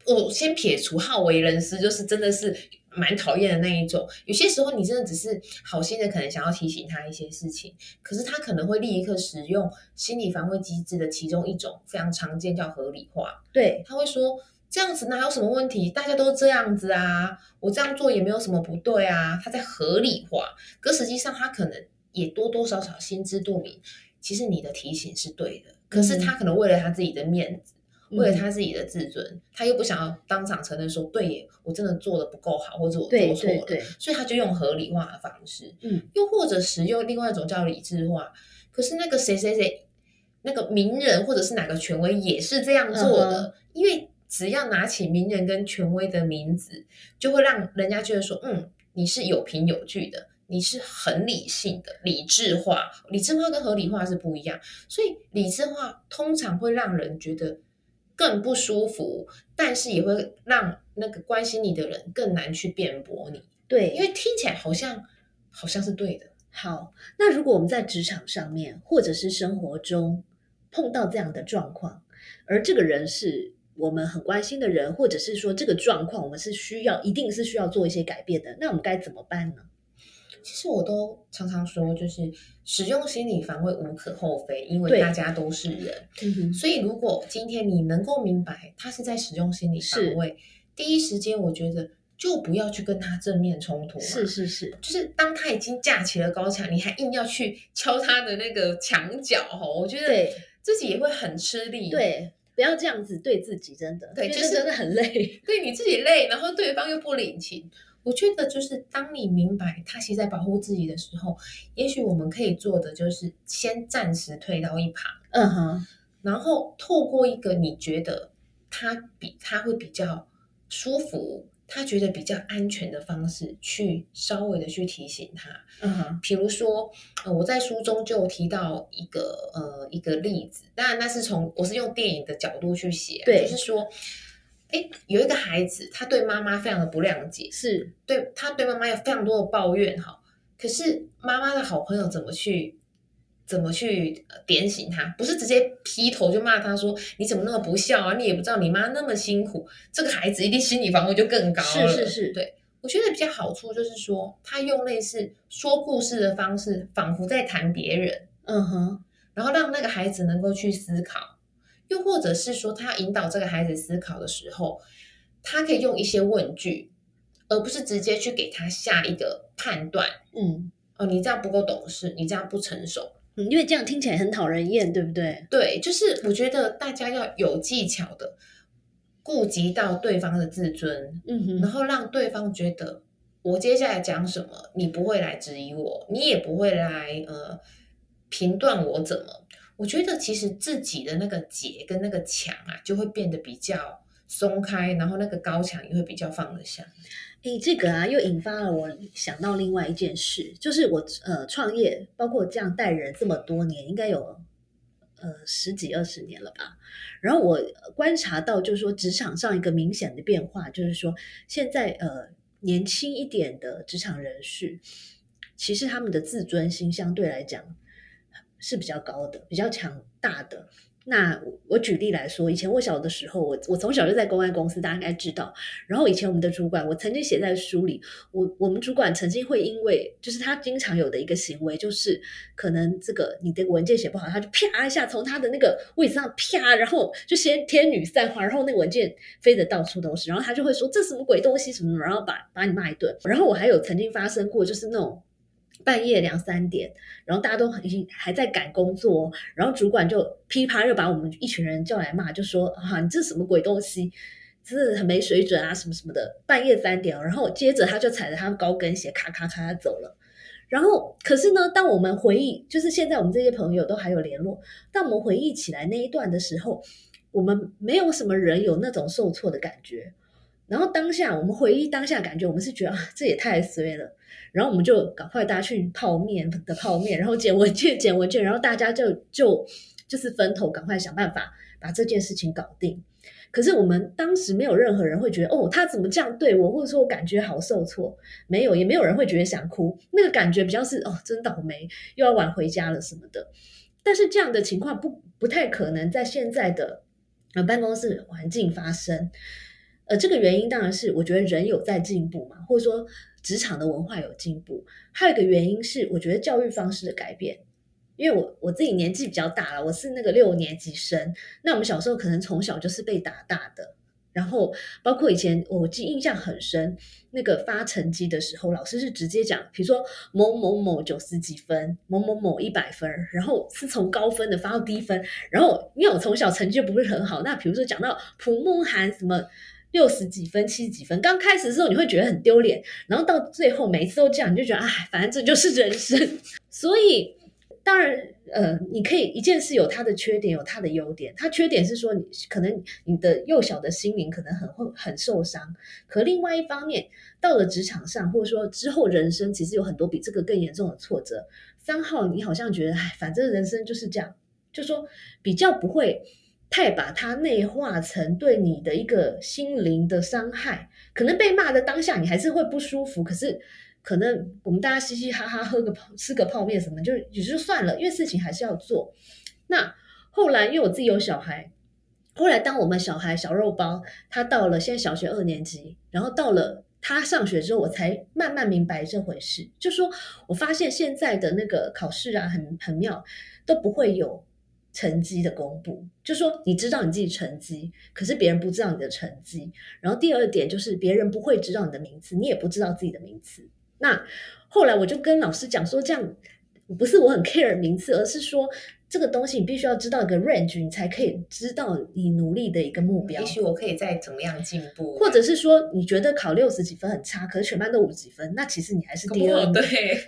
我、哦、先撇除好为人师，就是真的是蛮讨厌的那一种。有些时候你真的只是好心的，可能想要提醒他一些事情，可是他可能会立刻使用心理防卫机制的其中一种，非常常见，叫合理化。对，他会说这样子哪有什么问题？大家都这样子啊，我这样做也没有什么不对啊。他在合理化，可实际上他可能也多多少少心知肚明，其实你的提醒是对的，可是他可能为了他自己的面子。嗯，为了他自己的自尊、嗯、他又不想要当场承认说对耶我真的做得不够好，或者我做错了，对对对，所以他就用合理化的方式、嗯、又或者使用另外一种叫理智化，可是那个谁谁谁那个名人或者是哪个权威也是这样做的、嗯、因为只要拿起名人跟权威的名字，就会让人家觉得说嗯，你是有凭有据的，你是很理性的，理智化理智化跟合理化是不一样，所以理智化通常会让人觉得更不舒服，但是也会让那个关心你的人更难去辩驳你。对，因为听起来好像好像是对的。好，那如果我们在职场上面或者是生活中碰到这样的状况，而这个人是我们很关心的人，或者是说这个状况我们是需要一定是需要做一些改变的，那我们该怎么办呢？其实我都常常说，就是使用心理防卫无可厚非，因为大家都是人、嗯、所以如果今天你能够明白他是在使用心理防卫，第一时间我觉得就不要去跟他正面冲突嘛，是是是，就是当他已经架起了高墙，你还硬要去敲他的那个墙角，我觉得自己也会很吃力。对，不要这样子对自己，真的对，就是真的很累，对你自己累，然后对方又不领情。我觉得就是当你明白他其实在保护自己的时候，也许我们可以做的就是先暂时退到一旁，嗯哼，然后透过一个你觉得他比他会比较舒服，他觉得比较安全的方式去稍微的去提醒他。嗯哼，比如说、呃、我在书中就提到一个呃一个例子，当然那是从我是用电影的角度去写、啊、对，就是说诶有一个孩子他对妈妈非常的不谅解，是对他对妈妈有非常多的抱怨哈，可是妈妈的好朋友怎么去怎么去点醒他，不是直接劈头就骂他说你怎么那么不孝啊，你也不知道你妈那么辛苦，这个孩子一定心理防卫就更高了。是是是，对，我觉得比较好处就是说他用类似说故事的方式仿佛在谈别人，嗯哼，然后让那个孩子能够去思考，又或者是说他引导这个孩子思考的时候，他可以用一些问句，而不是直接去给他下一个判断，嗯，哦，你这样不够懂事，你这样不成熟，嗯，因为这样听起来很讨人厌，对不对？对，就是我觉得大家要有技巧的顾及到对方的自尊，嗯哼，然后让对方觉得我接下来讲什么，你不会来质疑我，你也不会来呃评断我怎么。我觉得其实自己的那个结跟那个墙啊，就会变得比较松开，然后那个高墙也会比较放得下。诶，这个啊，又引发了我想到另外一件事，就是我呃创业，包括这样带人这么多年，应该有呃十几二十年了吧。然后我观察到，就是说职场上一个明显的变化，就是说现在呃年轻一点的职场人士，其实他们的自尊心相对来讲是比较高的，比较强大的。那我举例来说，以前我小的时候，我我从小就在公关公司，大家应该知道。然后以前我们的主管，我曾经写在书里，我我们主管曾经会因为就是他经常有的一个行为，就是可能这个你的文件写不好，他就啪一下从他的那个位置上啪，然后就先天女散花，然后那个文件飞得到处都是，然后他就会说这什么鬼东西什么，然后把把你骂一顿。然后我还有曾经发生过，就是那种半夜两三点，然后大家都已经还在赶工作，然后主管就噼啪又把我们一群人叫来骂，就说啊，你这什么鬼东西，真的很没水准啊，什么什么的，半夜三点。然后接着他就踩着他高跟鞋咔咔咔走了。然后可是呢，当我们回忆，就是现在我们这些朋友都还有联络，当我们回忆起来那一段的时候，我们没有什么人有那种受挫的感觉。然后当下我们回忆当下感觉，我们是觉得啊，这也太衰了。然后我们就赶快大家去泡面的泡面，然后捡文件捡文件，然后大家就就就是分头赶快想办法把这件事情搞定。可是我们当时没有任何人会觉得哦，他怎么这样对我，或者说我感觉好受挫，没有，也没有人会觉得想哭，那个感觉比较是哦，真倒霉，又要晚回家了什么的。但是这样的情况不不太可能在现在的呃办公室环境发生。呃，这个原因当然是我觉得人有在进步嘛，或者说职场的文化有进步。还有一个原因是我觉得教育方式的改变，因为我我自己年纪比较大了，我是那个六年级生，那我们小时候可能从小就是被打大的，然后包括以前我记印象很深，那个发成绩的时候，老师是直接讲，比如说某某某九十几分，某某某一百分，然后是从高分的发到低分。然后因为我从小成绩不是很好，那比如说讲到朴梦涵什么六十几分七十几分，刚开始的时候你会觉得很丢脸，然后到最后每一次都这样，你就觉得哎，反正这就是人生。所以当然呃，你可以一件事有它的缺点有它的优点，它缺点是说你可能你的幼小的心灵可能很很受伤，可另外一方面到了职场上，或者说之后人生其实有很多比这个更严重的挫折，三号你好像觉得哎，反正人生就是这样，就说比较不会太把它内化成对你的一个心灵的伤害。可能被骂的当下你还是会不舒服，可是可能我们大家嘻嘻哈哈喝个吃个泡面什么就也就算了，因为事情还是要做。那后来因为我自己有小孩，后来当我们小孩小肉包他到了现在小学二年级，然后到了他上学之后，我才慢慢明白这回事。就说我发现现在的那个考试啊很很妙，都不会有成绩的公布，就说你知道你自己成绩，可是别人不知道你的成绩。然后第二点就是别人不会知道你的名次，你也不知道自己的名次。那后来我就跟老师讲说，这样不是我很 care 名次，而是说这个东西你必须要知道一个 range， 你才可以知道你努力的一个目标。也许我可以再怎么样进步，或者是说你觉得考六十几分很差，可是全班都五十几分，那其实你还是第二名，对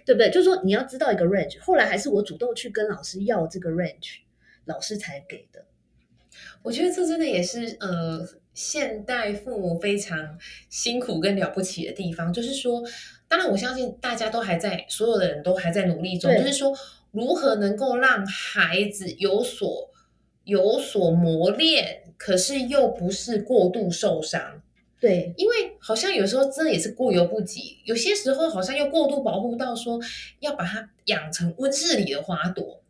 对不对？就是说你要知道一个 range。后来还是我主动去跟老师要这个 range， 老师才给的。我觉得这真的也是呃现代父母非常辛苦跟了不起的地方，就是说，当然我相信大家都还在，所有的人都还在努力中，就是说如何能够让孩子有所有所磨练，可是又不是过度受伤。对，因为好像有时候真的也是过犹不及，有些时候好像又过度保护到说要把它养成温室里的花朵。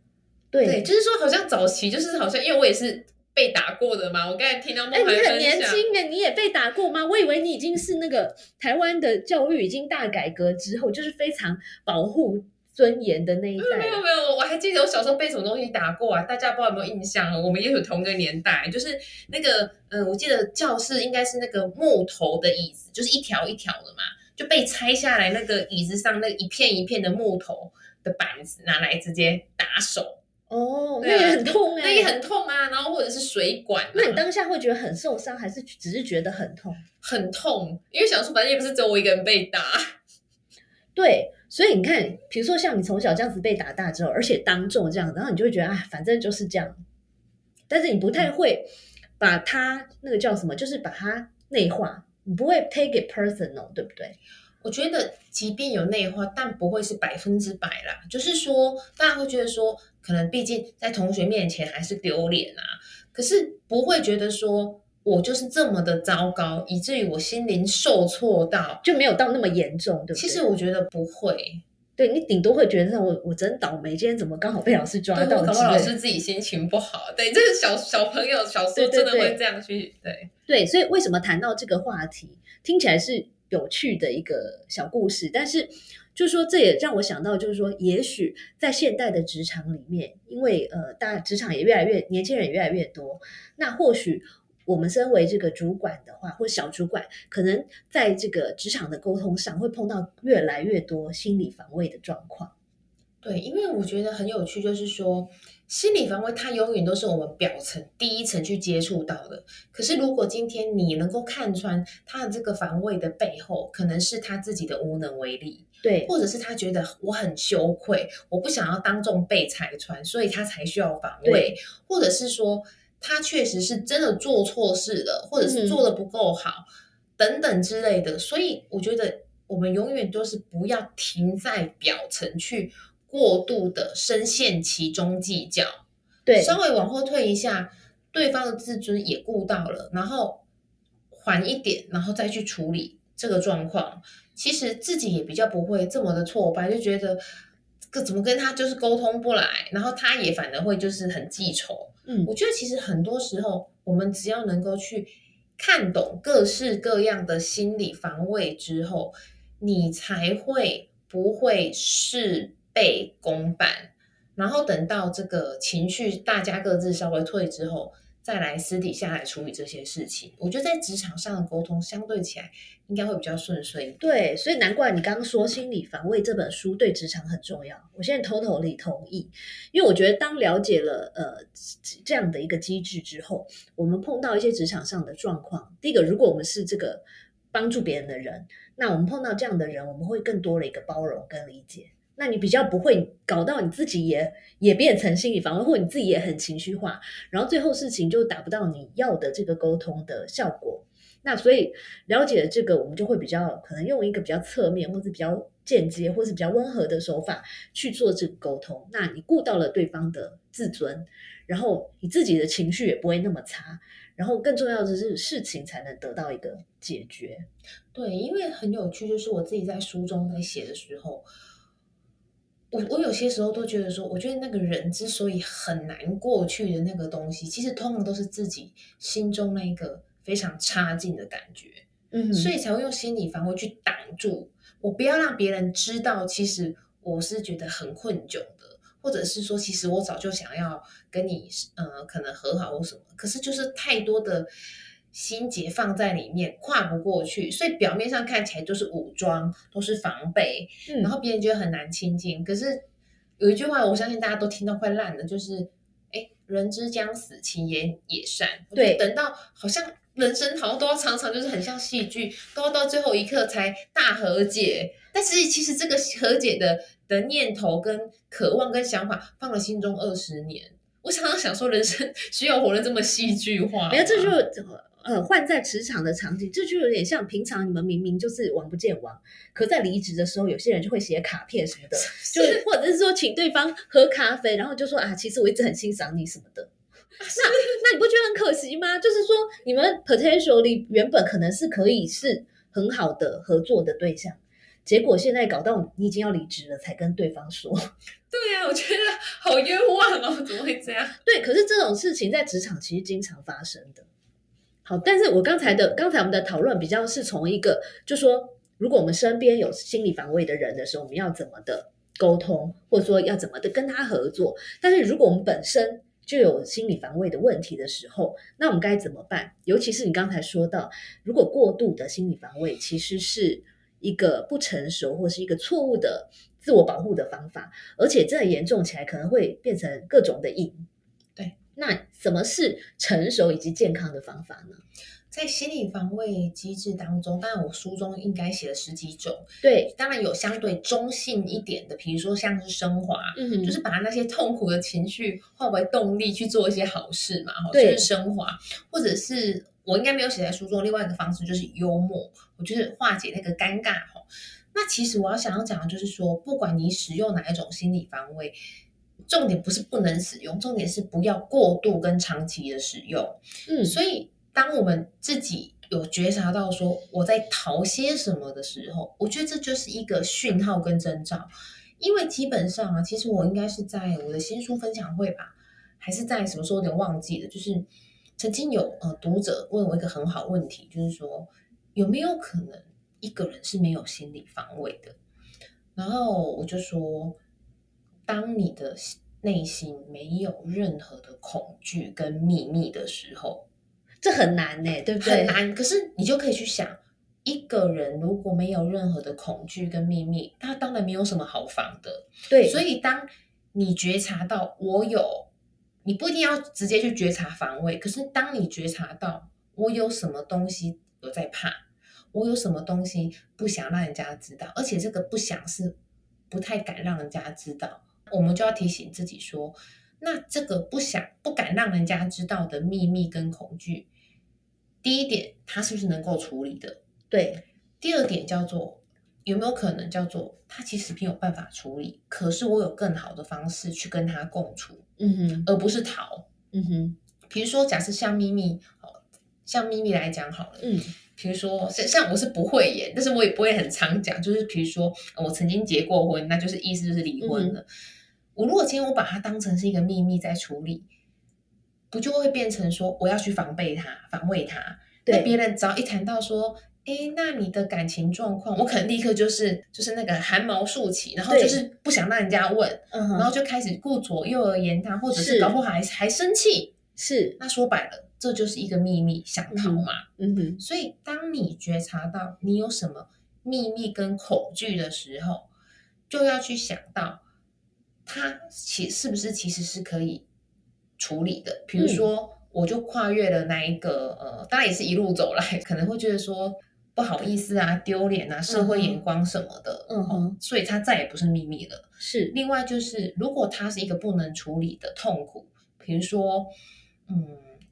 对，对，就是说好像早期就是好像因为我也是被打过的嘛，我刚才听到梦涵分享，欸，你很年轻耶，你也被打过吗？我以为你已经是那个台湾的教育已经大改革之后，就是非常保护尊严的那一代。没有没有，我还记得我小时候被什么东西打过啊，大家不知道有没有印象，我们也有同个年代，就是那个嗯，我记得教室应该是那个木头的椅子，就是一条一条的嘛，就被拆下来，那个椅子上那一片一片的木头的板子拿来直接打手。哦，那也很痛哎，欸，那也很痛啊。然后或者是水管，啊，那你当下会觉得很受伤，还是只是觉得很痛？很痛，因为想说反正也不是只有我一个人被打。对，所以你看，比如说像你从小这样子被打大之后，而且当众这样，然后你就会觉得啊，反正就是这样。但是你不太会把它那个叫什么，就是把它内化，你不会 take it personal， 对不对？我觉得即便有内化，但不会是百分之百啦。就是说，大家会觉得说，可能毕竟在同学面前还是丢脸啊，可是不会觉得说我就是这么的糟糕，以至于我心灵受挫到就没有到那么严重，对不对？其实我觉得不会，对，你顶多会觉得我我真倒霉，今天怎么刚好被老师抓到，搞不好老师自己心情不好。对，这个小小朋友小时候真的会这样去，对 对, 对, 对, 对，所以为什么谈到这个话题，听起来是有趣的一个小故事，但是就是说这也让我想到，就是说也许在现代的职场里面，因为呃，大职场也越来越年轻人也越来越多，那或许我们身为这个主管的话，或小主管，可能在这个职场的沟通上会碰到越来越多心理防卫的状况。对，因为我觉得很有趣，就是说心理防卫它永远都是我们表层第一层去接触到的，可是如果今天你能够看穿他的这个防卫的背后，可能是他自己的无能为力，对，或者是他觉得我很羞愧，我不想要当众被拆穿，所以他才需要防卫，或者是说他确实是真的做错事了，或者是做得不够好，嗯，等等之类的。所以我觉得我们永远都是不要停在表层去过度的深陷其中计较，对，稍微往后退一下，对方的自尊也顾到了，然后缓一点，然后再去处理这个状况，其实自己也比较不会这么的挫败，就觉得怎么跟他就是沟通不来，然后他也反而会就是很记仇。嗯，我觉得其实很多时候我们只要能够去看懂各式各样的心理防卫之后，你才会不会是被公办，然后等到这个情绪大家各自稍微退之后，再来私底下来处理这些事情。我觉得在职场上的沟通相对起来应该会比较顺遂。对，所以难怪你刚刚说心理防卫这本书对职场很重要，我现在totally同意，因为我觉得当了解了呃这样的一个机制之后，我们碰到一些职场上的状况，第一个，如果我们是这个帮助别人的人，那我们碰到这样的人，我们会更多了一个包容跟理解，那你比较不会搞到你自己也也变成心理防卫，或你自己也很情绪化，然后最后事情就达不到你要的这个沟通的效果。那所以了解了这个，我们就会比较可能用一个比较侧面，或是比较间接，或是比较温和的手法去做这个沟通。那你顾到了对方的自尊，然后你自己的情绪也不会那么差，然后更重要的是事情才能得到一个解决。对，因为很有趣，就是我自己在书中在写的时候，我我有些时候都觉得说，我觉得那个人之所以很难过去的那个东西，其实通常都是自己心中那个非常差劲的感觉，嗯，所以才会用心理防卫去挡住，我不要让别人知道，其实我是觉得很困窘的，或者是说，其实我早就想要跟你，呃，可能和好或什么，可是就是太多的心结放在里面，跨不过去，所以表面上看起来就是武装，都是防备，嗯，然后别人觉得很难亲近。可是有一句话，我相信大家都听到快烂了，就是，哎，人之将死，其言也善。对，等到好像人生好像都要常常就是很像戏剧，都要到最后一刻才大和解。但是其实这个和解的的念头跟渴望跟想法，放了心中二十年。我常常想说，人生需要活得这么戏剧化？没有，这就呃换在职场的场景，这就有点像平常你们明明就是王不见王，可在离职的时候，有些人就会写卡片什么的，就或者是说请对方喝咖啡，然后就说啊，其实我一直很欣赏你什么的。那那你不觉得很可惜吗？就是说，你们 potentially 原本可能是可以是很好的合作的对象。结果现在搞到你已经要离职了才跟对方说。对啊，我觉得好冤枉哦，怎么会这样？对，可是这种事情在职场其实经常发生的。好，但是我刚才的刚才我们的讨论比较是从一个就说，如果我们身边有心理防卫的人的时候，我们要怎么的沟通，或者说要怎么的跟他合作。但是如果我们本身就有心理防卫的问题的时候，那我们该怎么办？尤其是你刚才说到，如果过度的心理防卫其实是一个不成熟或是一个错误的自我保护的方法，而且真的严重起来可能会变成各种的瘾。对，那什么是成熟以及健康的方法呢？在心理防卫机制当中，当然我书中应该写了十几种，对，当然有相对中性一点的，比如说像是升华，嗯，就是把那些痛苦的情绪化为动力去做一些好事嘛，就是升华，或者是我应该没有写在书中，另外一个方式就是幽默，我就是化解那个尴尬。那其实我要想要讲的就是说，不管你使用哪一种心理防卫，重点不是不能使用，重点是不要过度跟长期的使用。嗯，所以当我们自己有觉察到说我在逃些什么的时候，我觉得这就是一个讯号跟征兆。因为基本上啊，其实我应该是在我的新书分享会吧，还是在什么时候有点忘记了，就是曾经有呃读者问我一个很好问题，就是说有没有可能一个人是没有心理防卫的？然后我就说，当你的内心没有任何的恐惧跟秘密的时候，这很难欸，对不对？很难。可是你就可以去想，一个人如果没有任何的恐惧跟秘密，他当然没有什么好防的。对，所以当你觉察到我有，你不一定要直接去觉察防卫，可是当你觉察到我有什么东西有在怕，我有什么东西不想让人家知道，而且这个不想是不太敢让人家知道，我们就要提醒自己说，那这个不想不敢让人家知道的秘密跟恐惧，第一点，它是不是能够处理的？对。第二点叫做有没有可能叫做他其实没有办法处理，可是我有更好的方式去跟他共处，嗯哼，而不是逃，嗯哼。比如说，假设像咪咪，像咪咪来讲好了，嗯，比如说像我是不会演，但是我也不会很常讲，就是比如说我曾经结过婚，那就是意思就是离婚了。嗯，我如果今天我把它当成是一个秘密在处理，不就会变成说我要去防备他、防卫他？那别人只要一谈到说，哎，那你的感情状况，我可能立刻就是就是那个寒毛竖起，然后就是不想让人家问，嗯，然后就开始顾左右而言他，或者是搞不好还还生气，是。那说白了，这就是一个秘密，想逃嘛，嗯哼。所以当你觉察到你有什么秘密跟恐惧的时候，就要去想到它其是不是其实是可以处理的。比如说，嗯，我就跨越了那一个呃，当然也是一路走来，可能会觉得说，不好意思啊，丢脸啊，社会眼光什么的，嗯哼，哦，所以它再也不是秘密了。是。另外就是，如果它是一个不能处理的痛苦，比如说，嗯，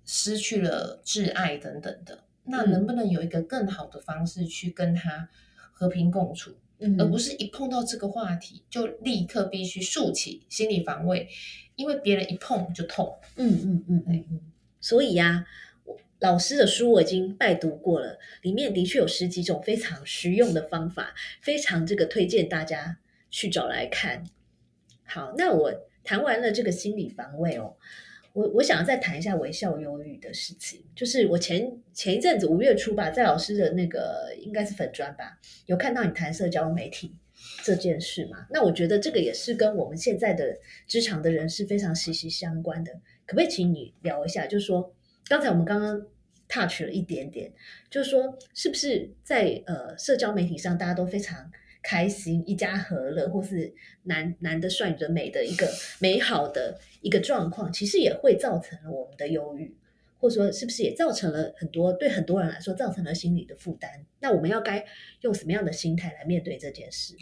失去了挚爱等等的，那能不能有一个更好的方式去跟它和平共处，嗯，而不是一碰到这个话题就立刻必须竖起心理防卫，因为别人一碰就痛。嗯嗯嗯嗯。所以啊，老师的书我已经拜读过了，里面的确有十几种非常实用的方法，非常这个推荐大家去找来看。好，那我谈完了这个心理防卫哦，我我想再谈一下微笑忧郁的事情。就是我前前一阵子五月初吧，在老师的那个应该是粉专吧，有看到你谈社交媒体这件事嘛。那我觉得这个也是跟我们现在的职场的人是非常息息相关的，可不可以请你聊一下？就是说刚才我们刚刚 touch 了一点点，就是说是不是在呃社交媒体上大家都非常开心，一家和乐，或是男男的帅女的美的一个美好的一个状况，其实也会造成了我们的忧郁，或者说是不是也造成了很多，对很多人来说造成了心理的负担。那我们要该用什么样的心态来面对这件事？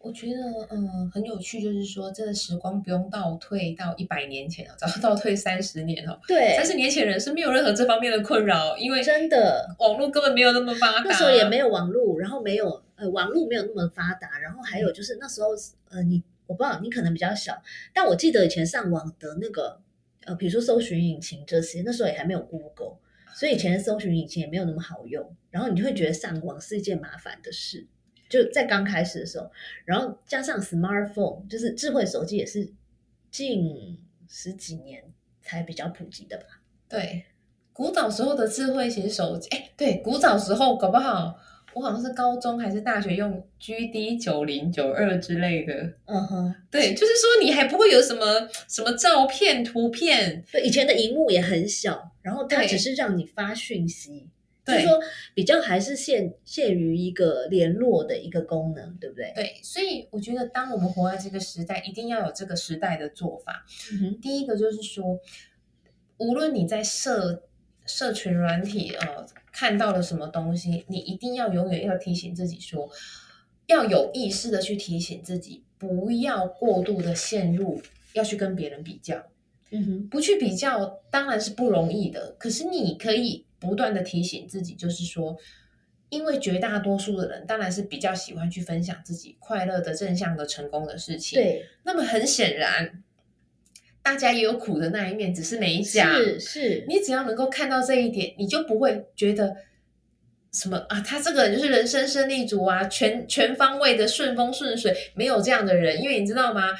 我觉得嗯很有趣，就是说这个时光不用倒退到一百年前，只要倒退三十年哦，对，三十年前人是没有任何这方面的困扰，因为真的网络根本没有那么发达，那时候也没有网络，然后没有呃网络没有那么发达，然后还有就是那时候呃你我不知道你可能比较小，但我记得以前上网的那个呃比如说搜寻引擎这些，那时候也还没有 Google， 所以以前的搜寻引擎也没有那么好用，然后你就会觉得上网是一件麻烦的事。就在刚开始的时候，然后加上 smartphone， 就是智慧手机也是近十几年才比较普及的吧？对，古早时候的智慧型手机，哎，对，古早时候搞不好我好像是高中还是大学用 G D 九零 九二 之类的。嗯哼，对，就是说你还不会有什么什么照片、图片。对，以前的萤幕也很小，然后它只是让你发讯息。就是说比较还是限限于一个联络的一个功能，对不对？对，所以我觉得当我们活在这个时代，一定要有这个时代的做法。嗯、第一个就是说，无论你在社社群软体呃看到了什么东西，你一定要永远要提醒自己说，要有意识的去提醒自己，不要过度的陷入要去跟别人比较。嗯哼，不去比较当然是不容易的，可是你可以不断的提醒自己，就是说，因为绝大多数的人当然是比较喜欢去分享自己快乐的、正向的、成功的事情。对，那么很显然，大家也有苦的那一面，只是没讲。是是，你只要能够看到这一点，你就不会觉得什么啊，他这个人就是人生胜利组啊，全全方位的顺风顺水，没有这样的人，因为你知道吗？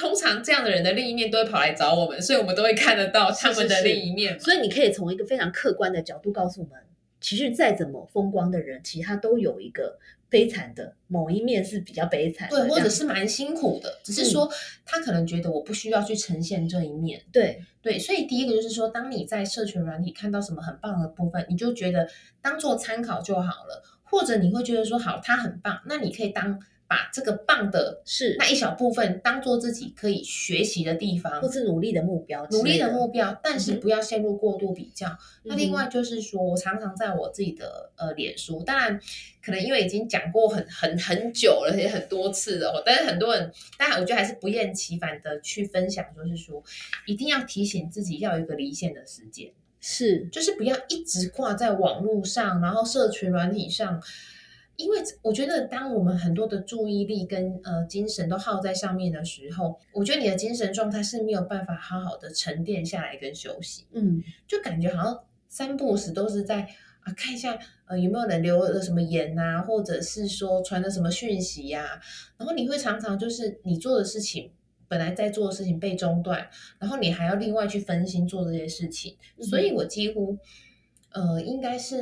通常这样的人的另一面都会跑来找我们，所以我们都会看得到他们的另一面。是是是，所以你可以从一个非常客观的角度告诉我们，其实再怎么风光的人，其实他都有一个悲惨的某一面，是比较悲惨的，对，或者是蛮辛苦的，只是说、嗯、他可能觉得我不需要去呈现这一面。对对，所以第一个就是说，当你在社群软体看到什么很棒的部分，你就觉得当做参考就好了，或者你会觉得说好，他很棒，那你可以当把这个棒的是那一小部分当做自己可以学习的地方，或是努力的目标的努力的目标，但是不要陷入过度比较、嗯、那另外就是说，我常常在我自己的呃脸书，当然可能因为已经讲过很很很久了，也很多次了，但是很多人当然我觉得还是不厌其烦的去分享，就是说一定要提醒自己要有一个离线的时间，是就是不要一直挂在网络上，然后社群软体上，因为我觉得当我们很多的注意力跟呃精神都耗在上面的时候，我觉得你的精神状态是没有办法好好的沉淀下来跟休息。嗯，就感觉好像三不五时都是在啊看一下呃有没有人留了什么言啊，或者是说传了什么讯息啊，然后你会常常就是你做的事情，本来在做的事情被中断，然后你还要另外去分心做这些事情。嗯、所以我几乎呃应该是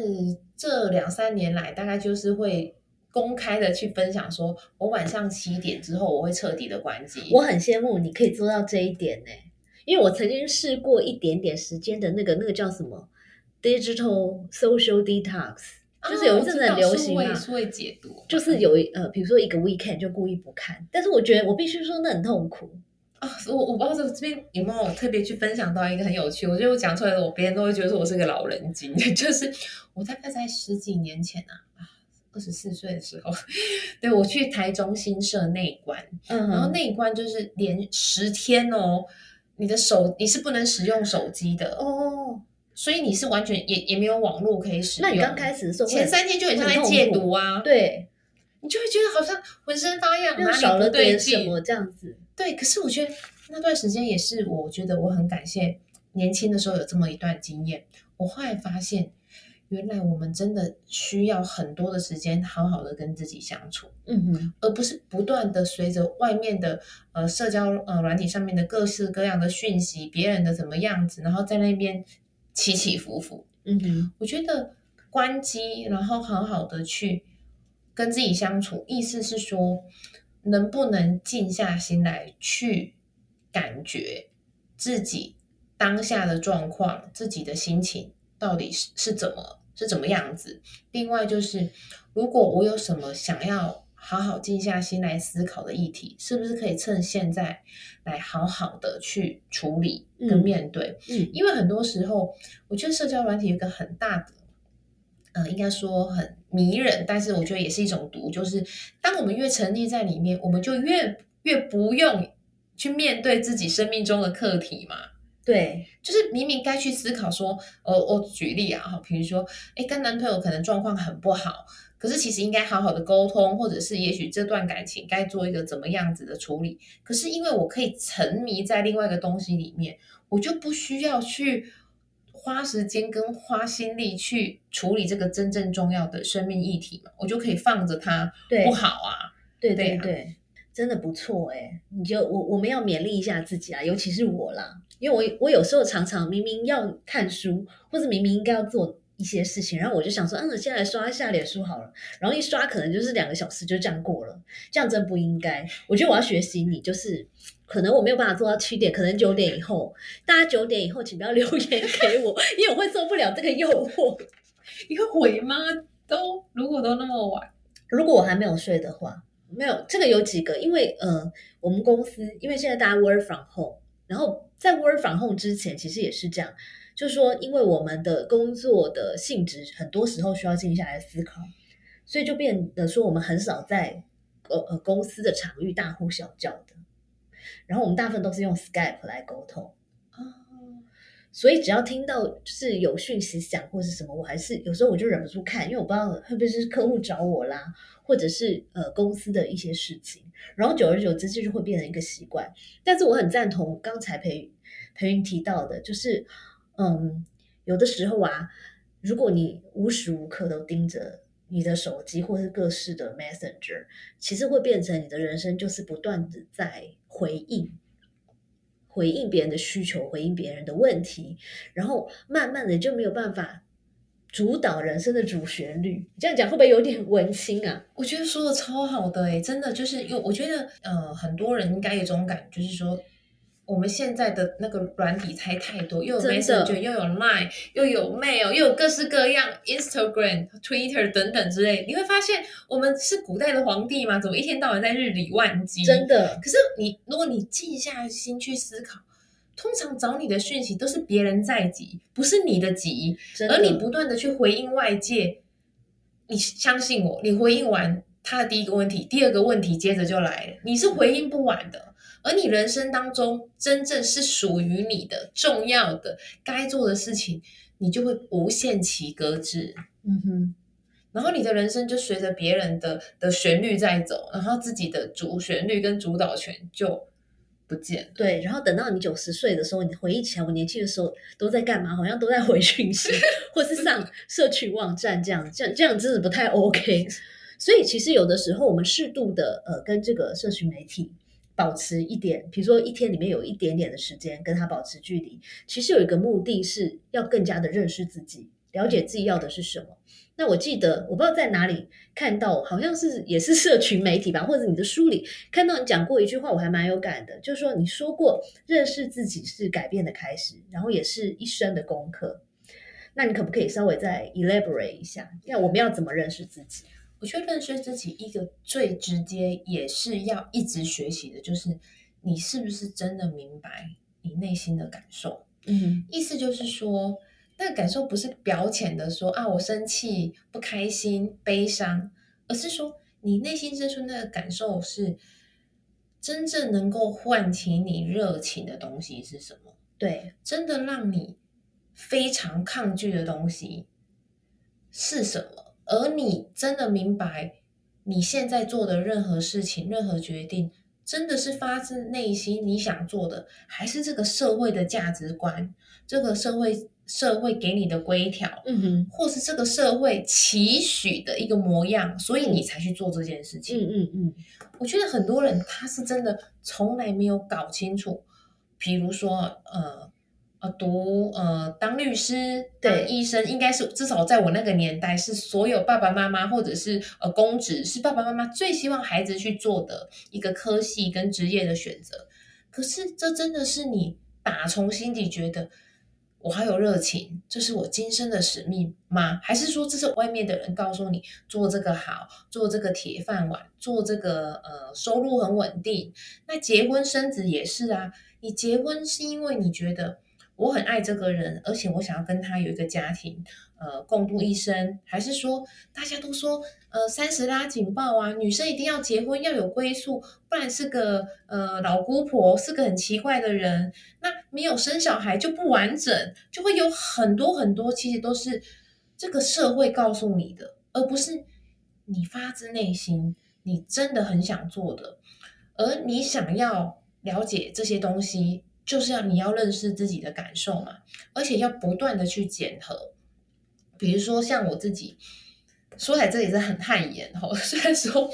这两三年来，大概就是会公开的去分享说，我晚上七点之后我会彻底的关机。我很羡慕你可以做到这一点呢、欸，因为我曾经试过一点点时间的那个那个叫什么 digital social detox，、哦、就是有一阵子很流行嘛，数位解毒，就是有呃比如说一个 weekend 就故意不看，但是我觉得我必须说那很痛苦。哦、我我不知道这边有没有特别去分享到一个很有趣，我觉得我讲出来的我别人都会觉得说我是个老人精，就是我大概在十几年前啊，二十四岁的时候，对，我去台中新社内观、嗯、然后内观就是连十天哦，你的手你是不能使用手机的哦，所以你是完全也也没有网络可以使用。那你刚开始的时候前三天就很像在戒毒啊，对，你就会觉得好像浑身发痒，哪里不对劲，少了点什么这样子。对，可是我觉得那段时间也是我觉得我很感谢年轻的时候有这么一段经验，我后来发现原来我们真的需要很多的时间好好的跟自己相处，嗯哼，而不是不断的随着外面的呃社交呃软体上面的各式各样的讯息，别人的怎么样子，然后在那边起起伏伏，嗯哼，我觉得关机然后好好的去跟自己相处，意思是说能不能静下心来去感觉自己当下的状况，自己的心情到底是是怎么是怎么样子。另外就是如果我有什么想要好好静下心来思考的议题，是不是可以趁现在来好好的去处理跟面对。嗯嗯，因为很多时候我觉得社交软体有一个很大的呃，应该说很迷人，但是我觉得也是一种毒，就是当我们越沉溺在里面，我们就越越不用去面对自己生命中的课题嘛。对，就是明明该去思考说，呃，我举例啊，比如说，哎，跟男朋友可能状况很不好，可是其实应该好好的沟通，或者是也许这段感情该做一个怎么样子的处理。可是因为我可以沉迷在另外一个东西里面，我就不需要去花时间跟花心力去处理这个真正重要的生命议题嘛，我就可以放着它不好啊。对对 对, 对、啊，真的不错哎、欸，你就我我们要勉励一下自己啊，尤其是我啦。因为我我有时候常常明明要看书，或者明明应该要做一些事情，然后我就想说，嗯，现在来刷一下脸书好了，然后一刷可能就是两个小时就这样过了，这样真不应该。我觉得我要学习你，就是可能我没有办法做到七点，可能九点以后，大家九点以后请不要留言给我，因为我会受不了这个诱惑。你会回吗？都如果都那么晚，如果我还没有睡的话，没有这个有几个，因为呃，我们公司因为现在大家 work from home， 然后。在 work from home 之前其实也是这样，就是说因为我们的工作的性质很多时候需要静下来思考，所以就变得说我们很少在、呃、公司的场域大呼小叫的，然后我们大部分都是用 Skype 来沟通、哦、所以只要听到就是有讯息响或是什么，我还是有时候我就忍不住看，因为我不知道会不会是客户找我啦，或者是呃公司的一些事情，然后久而久之就会变成一个习惯。但是我很赞同刚才培培云提到的，就是嗯，有的时候啊，如果你无时无刻都盯着你的手机或是各式的 messenger， 其实会变成你的人生就是不断的在回应回应别人的需求，回应别人的问题，然后慢慢的就没有办法主导人生的主旋律。这样讲会不会有点文青啊？我觉得说的超好的、欸、真的就是因为我觉得呃，很多人应该有种感觉，就是说我们现在的那个软体才太多，又有 Messenger 又有 Line 又有 Mail 又有各式各样 Instagram Twitter 等等之类，你会发现我们是古代的皇帝吗？怎么一天到晚在日理万机？真的。可是你如果你静下心去思考，通常找你的讯息都是别人在急，不是你的急，而你不断的去回应外界，你相信我，你回应完他的第一个问题，第二个问题接着就来了，你是回应不完的。而你人生当中真正是属于你的重要的该做的事情，你就会无限期搁置。嗯哼，然后你的人生就随着别人的的旋律在走，然后自己的主旋律跟主导权就不见。对，然后等到你九十岁的时候，你回忆起来我年轻的时候都在干嘛，好像都在回讯息或是上社群网站，这样这样这样真的不太 OK。 所以其实有的时候我们适度的呃跟这个社群媒体保持一点，比如说一天里面有一点点的时间跟它保持距离，其实有一个目的是要更加的认识自己，了解自己要的是什么。那我记得我不知道在哪里看到，好像是也是社群媒体吧，或者你的书里看到你讲过一句话，我还蛮有感的，就是说你说过认识自己是改变的开始，然后也是一生的功课。那你可不可以稍微再 elaborate 一下，那我们要怎么认识自己？我觉得认识自己一个最直接也是要一直学习的，就是你是不是真的明白你内心的感受。嗯，意思就是说那个感受不是表浅的说啊，我生气、不开心、悲伤，而是说你内心深处那个感受是真正能够唤起你热情的东西是什么？对，真的让你非常抗拒的东西是什么？而你真的明白你现在做的任何事情、任何决定真的是发自内心你想做的，还是这个社会的价值观，这个社会社会给你的规条，嗯哼，或是这个社会期许的一个模样，所以你才去做这件事情。嗯嗯嗯，我觉得很多人他是真的从来没有搞清楚，比如说呃呃读呃当律师、当医生，应该是至少在我那个年代是所有爸爸妈妈或者是呃公职是爸爸妈妈最希望孩子去做的一个科系跟职业的选择。可是这真的是你打从心底觉得，我还有热情，这是我今生的使命吗？还是说这是外面的人告诉你做这个好，做这个铁饭碗，做这个呃收入很稳定？那结婚生子也是啊，你结婚是因为你觉得我很爱这个人，而且我想要跟他有一个家庭，呃，共度一生，还是说大家都说呃三十拉警报啊，女生一定要结婚要有归宿，不然是个呃老姑婆，是个很奇怪的人，那没有生小孩就不完整，就会有很多很多其实都是这个社会告诉你的，而不是你发自内心你真的很想做的。而你想要了解这些东西，就是要你要认识自己的感受嘛，而且要不断的去检核。比如说像我自己，说来这里是很汗颜哦，虽然说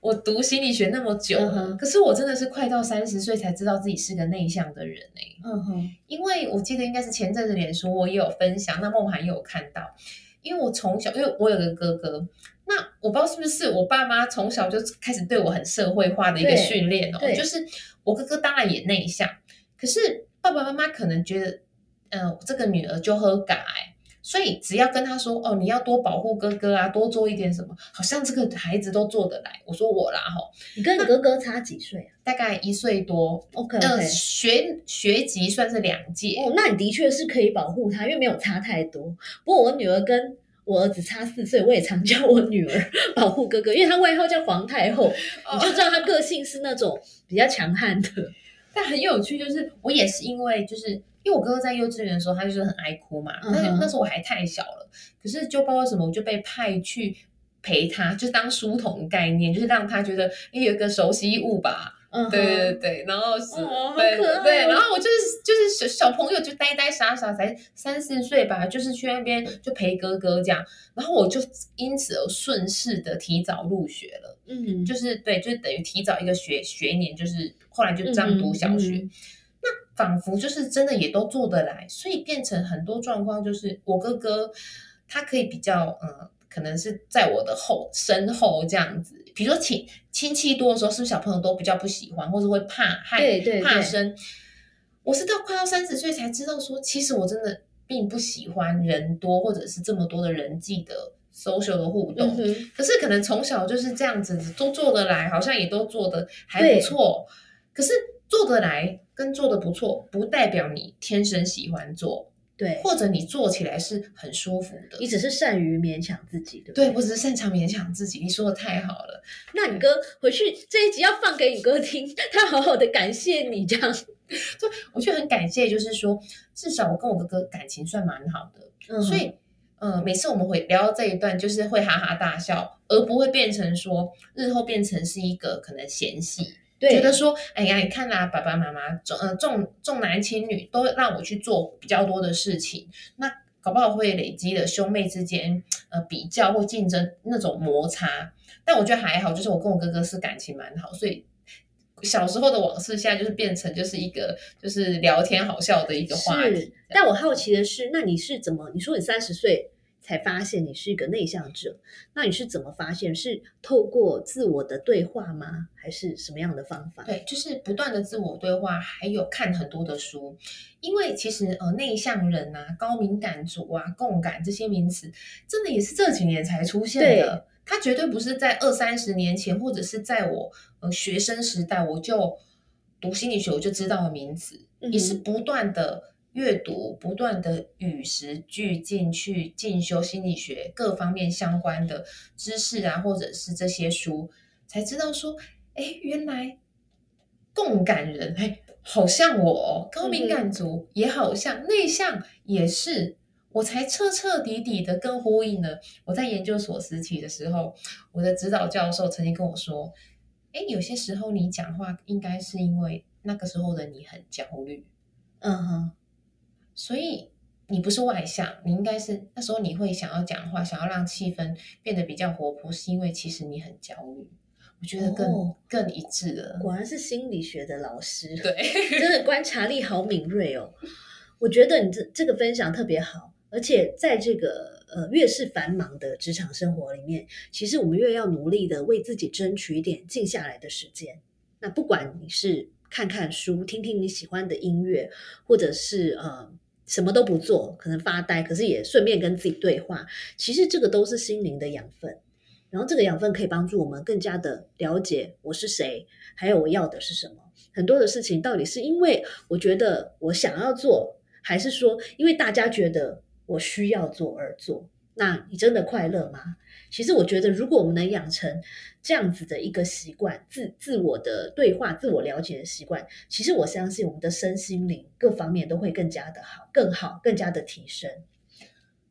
我读心理学那么久了，嗯，可是我真的是快到三十岁才知道自己是个内向的人哎，欸。嗯哼，因为我记得应该是前阵子脸书我也有分享，那梦涵也有看到，因为我从小，因为我有个哥哥，那我不知道是不是我爸妈从小就开始对我很社会化的一个训练哦，就是我哥哥当然也内向。可是爸爸妈妈可能觉得，呃，这个女儿就喝嘎，欸，所以只要跟她说，哦，你要多保护哥哥啊，多做一点什么，好像这个孩子都做得来。我说我啦吼，你跟你哥哥差几岁啊？大概一岁多。OK， okay，呃，学学籍算是两届。哦，那你的确是可以保护他，因为没有差太多。不过我女儿跟我儿子差四岁，我也常叫我女儿保护哥哥，因为她外号叫皇太后，你就知道她个性是那种比较强悍的。但很有趣，就是我也是因为就是因为我哥哥在幼稚园的时候他就是很爱哭嘛，但是那时候我还太小了，可是就不知道什么我就被派去陪他，就当书童概念，就是让他觉得因为有一个熟悉物吧，嗯，对对对，然后是，哦，对对，然后我就是就是小朋友就呆呆傻傻才三四岁吧，就是去那边就陪哥哥这样，然后我就因此而顺势的提早入学了，嗯，就是对，就是等于提早一个学学年，就是后来就这样读小学，嗯嗯，那仿佛就是真的也都做得来，所以变成很多状况就是我哥哥他可以比较嗯，可能是在我的后身后这样子，比如说亲亲戚多的时候，是不是小朋友都比较不喜欢，或者会怕害对对对怕生？我是到快到三十岁才知道说，其实我真的并不喜欢人多或者是这么多的人际的 social 的互动，嗯，可是可能从小就是这样子都做得来，好像也都做得还不错。可是做得来跟做得不错，不代表你天生喜欢做，对，或者你做起来是很舒服的。你只是善于勉强自己，对不对？对，我只是擅长勉强自己。你说的太好了。那你哥回去这一集要放给你哥听，他好好的感谢你这样。对，我就很感谢，就是说，至少我跟我哥哥感情算蛮好的，嗯，所以。呃，每次我们会聊到这一段，就是会哈哈大笑，而不会变成说日后变成是一个可能嫌隙，觉得说，哎呀，你看啦，爸爸妈妈重呃重重男轻女，都让我去做比较多的事情，那搞不好会累积了兄妹之间呃比较或竞争那种摩擦。但我觉得还好，就是我跟我哥哥是感情蛮好，所以小时候的往事现在就是变成就是一个就是聊天好笑的一个话题。但我好奇的是，那你是怎么？你说你三十岁才发现你是一个内向者，那你是怎么发现？是透过自我的对话吗？还是什么样的方法？对，就是不断的自我对话，还有看很多的书。因为其实呃，内向人啊、高敏感族啊、共感这些名词，真的也是这几年才出现的。它绝对不是在二三十年前，或者是在我呃学生时代我就读心理学我就知道的名词，嗯，也是不断的阅读，不断的与时俱进去进修心理学各方面相关的知识啊，或者是这些书，才知道说，哎，原来共感人，哎，好像我，哦，高敏感族也好像，内向也是。我才彻彻底底的跟呼应了我在研究所时期的时候，我的指导教授曾经跟我说，诶，有些时候你讲话应该是因为那个时候的你很焦虑，嗯哼，所以你不是外向，你应该是那时候你会想要讲话，想要让气氛变得比较活泼，是因为其实你很焦虑。我觉得更、哦、更一致了。果然是心理学的老师，对，真的观察力好敏锐哦。我觉得你这这个分享特别好，而且在这个呃越是繁忙的职场生活里面，其实我们越要努力的为自己争取一点静下来的时间。那不管你是看看书，听听你喜欢的音乐，或者是呃什么都不做，可能发呆，可是也顺便跟自己对话，其实这个都是心灵的养分。然后这个养分可以帮助我们更加的了解我是谁，还有我要的是什么。很多的事情到底是因为我觉得我想要做，还是说因为大家觉得我需要做而做？那你真的快乐吗？其实我觉得如果我们能养成这样子的一个习惯，自自我的对话，自我了解的习惯，其实我相信我们的身心灵各方面都会更加的好，更好，更加的提升。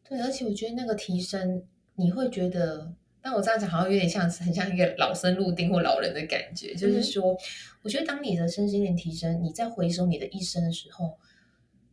对，而且我觉得那个提升你会觉得，但我这样讲好像有点像很像一个老生入定或老人的感觉，就是说我觉得当你的身心灵提升，你在回首你的一生的时候，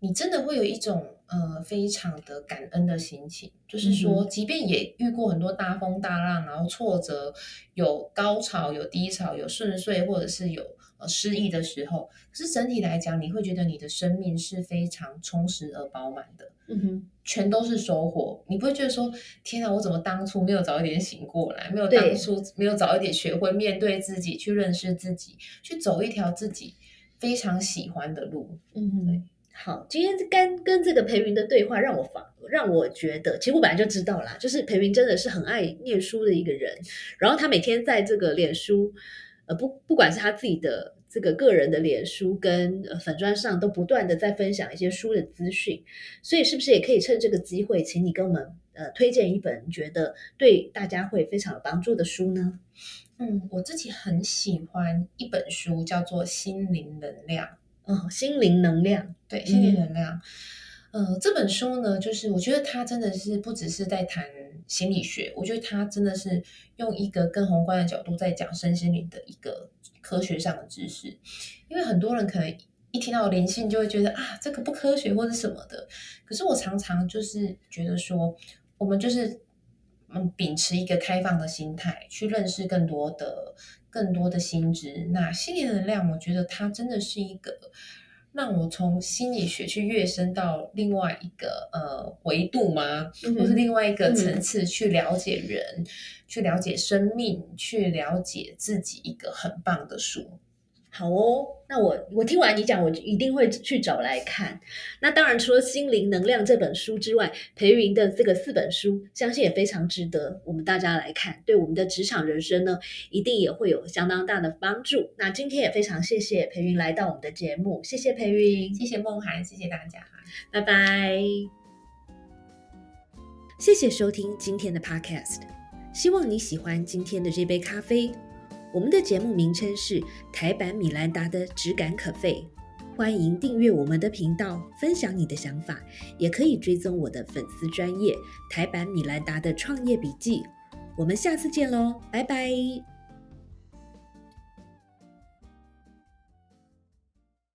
你真的会有一种呃非常的感恩的心情，就是说即便也遇过很多大风大浪，然后挫折，有高潮有低潮，有顺遂或者是有呃失意的时候，可是整体来讲你会觉得你的生命是非常充实而饱满的，嗯哼，全都是收获。你不会觉得说天啊，我怎么当初没有早一点醒过来，没有当初没有早一点学会面对自己，去认识自己，去走一条自己非常喜欢的路。嗯哼，对。好，今天跟跟这个培芸的对话让我发让我觉得，其实我本来就知道啦，就是培芸真的是很爱念书的一个人，然后他每天在这个脸书呃不不管是他自己的这个个人的脸书跟粉专上，都不断的在分享一些书的资讯，所以是不是也可以趁这个机会，请你跟我们呃推荐一本你觉得对大家会非常有帮助的书呢？嗯，我自己很喜欢一本书叫做《心灵能量》。哦，心灵能量，对，心灵能量、嗯、呃，这本书呢，就是我觉得它真的是不只是在谈心理学，我觉得它真的是用一个更宏观的角度在讲身心灵的一个科学上的知识。因为很多人可能一听到灵性就会觉得啊，这个不科学或者什么的，可是我常常就是觉得说，我们就是嗯，秉持一个开放的心态去认识更多的更多的心知。那心理能量，我觉得它真的是一个让我从心理学去跃升到另外一个呃维度吗、嗯、或是另外一个层次去了解人、嗯、去了解生命，去了解自己，一个很棒的书。好哦，那我我听完你讲，我一定会去找来看。那当然除了《心灵能量》这本书之外，培芸的这个四本书相信也非常值得我们大家来看，对我们的职场人生呢一定也会有相当大的帮助。那今天也非常谢谢培芸来到我们的节目，谢谢培芸，谢谢梦涵，谢谢大家，拜拜。谢谢收听今天的 podcast， 希望你喜欢今天的这杯咖啡。我们的节目名称是台版米兰达的质感可废，欢迎订阅我们的频道，分享你的想法，也可以追踪我的粉丝专页台版米兰达的创业笔记。我们下次见咯，拜拜。